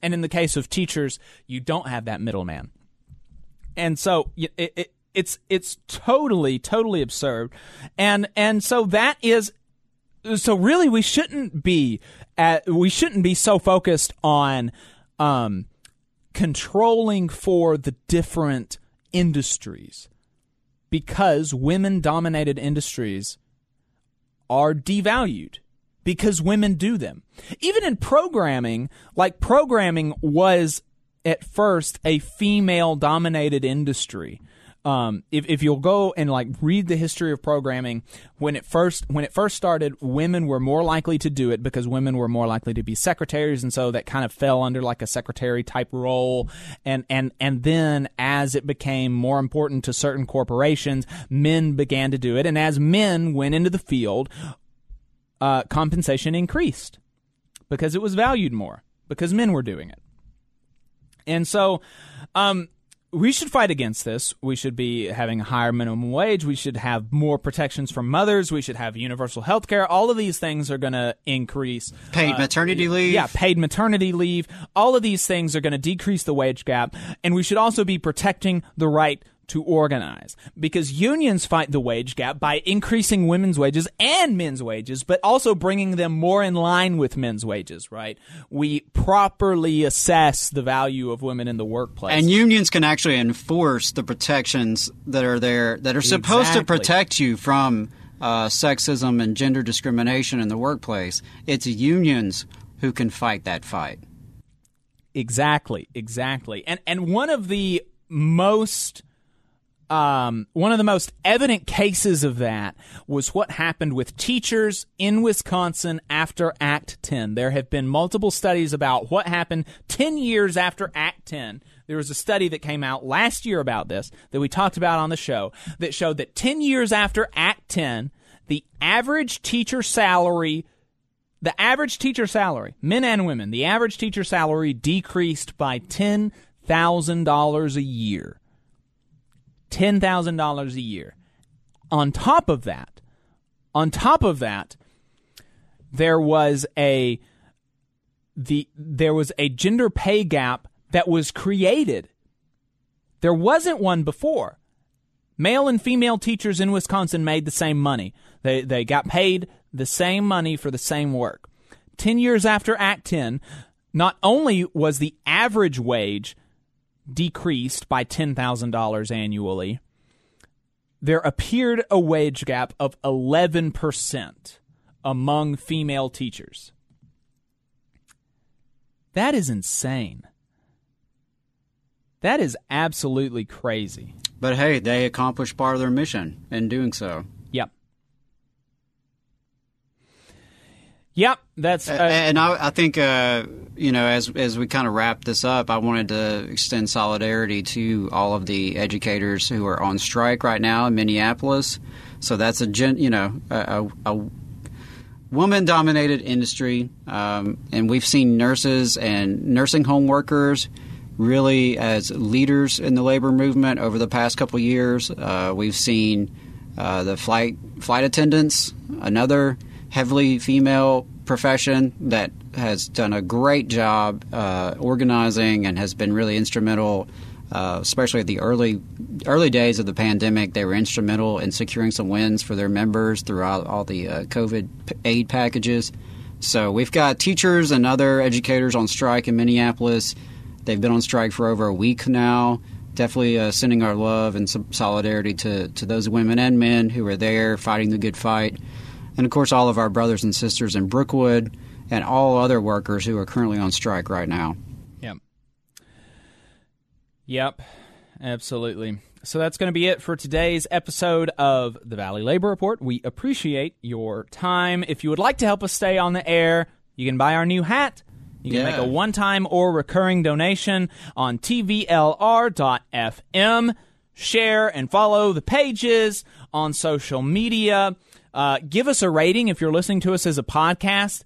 And in the case of teachers, you don't have that middleman. And so it's totally absurd. And so that is, so really we shouldn't be so focused on controlling for the different industries, because women-dominated industries are devalued because women do them. Even in programming, like programming was at first a female-dominated industry. If you'll go and like read the history of programming, when it first started, women were more likely to do it because women were more likely to be secretaries, and so that kind of fell under like a secretary type role. And then as it became more important to certain corporations, men began to do it, and as men went into the field, compensation increased because it was valued more because men were doing it. And so, we should fight against this. We should be having a higher minimum wage. We should have more protections for mothers. We should have universal health care. All of these things are going to increase. Paid maternity leave. Yeah, paid maternity leave. All of these things are going to decrease the wage gap. And we should also be protecting the right to organize, because unions fight the wage gap by increasing women's wages and men's wages, but also bringing them more in line with men's wages, right? We properly assess the value of women in the workplace. And unions can actually enforce the protections that are there, that are supposed to protect you from sexism and gender discrimination in the workplace. It's unions who can fight that fight. Exactly. And one of the most evident cases of that was what happened with teachers in Wisconsin after Act 10. There have been multiple studies about what happened 10 years after Act 10. There was a study that came out last year about this that we talked about on the show that showed that 10 years after Act 10, the average teacher salary, men and women, the average teacher salary decreased by $10,000 a year. $10,000 a year. On top of that, there was a gender pay gap that was created. There wasn't one before. Male and female teachers in Wisconsin made the same money. They got paid the same money for the same work. 10 years after Act 10, not only was the average wage decreased by $10,000 annually, there appeared a wage gap of 11% among female teachers. That is insane. That is absolutely crazy. But hey, they accomplished part of their mission in doing so. Yep, that's... and I think, as we kind of wrap this up, I wanted to extend solidarity to all of the educators who are on strike right now in Minneapolis. So that's a woman-dominated industry, and we've seen nurses and nursing home workers really as leaders in the labor movement over the past couple of years. We've seen the flight attendants, another heavily female profession that has done a great job organizing and has been really instrumental, especially at the early days of the pandemic. They were instrumental in securing some wins for their members throughout all the COVID aid packages. So we've got teachers and other educators on strike in Minneapolis. They've been on strike for over a week now. Definitely sending our love and some solidarity to those women and men who are there fighting the good fight. And, of course, all of our brothers and sisters in Brookwood and all other workers who are currently on strike right now. Yep, absolutely. So that's going to be it for today's episode of The Valley Labor Report. We appreciate your time. If you would like to help us stay on the air, you can buy our new hat. You can make a one-time or recurring donation on tvlr.fm. Share and follow the pages on social media. Give us a rating if you're listening to us as a podcast.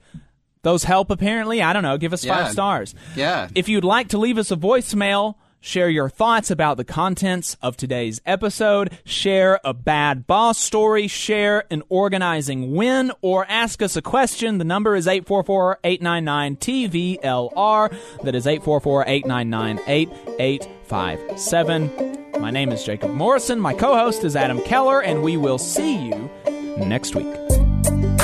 Those help, apparently. I don't know. Give us 5 stars. Yeah. If you'd like to leave us a voicemail, share your thoughts about the contents of today's episode, share a bad boss story, share an organizing win, or ask us a question. The number is 844-899-TVLR. That is 844-899-8844. 888-888-5757. My name is Jacob Morrison. My co-host is Adam Keller, and we will see you next week.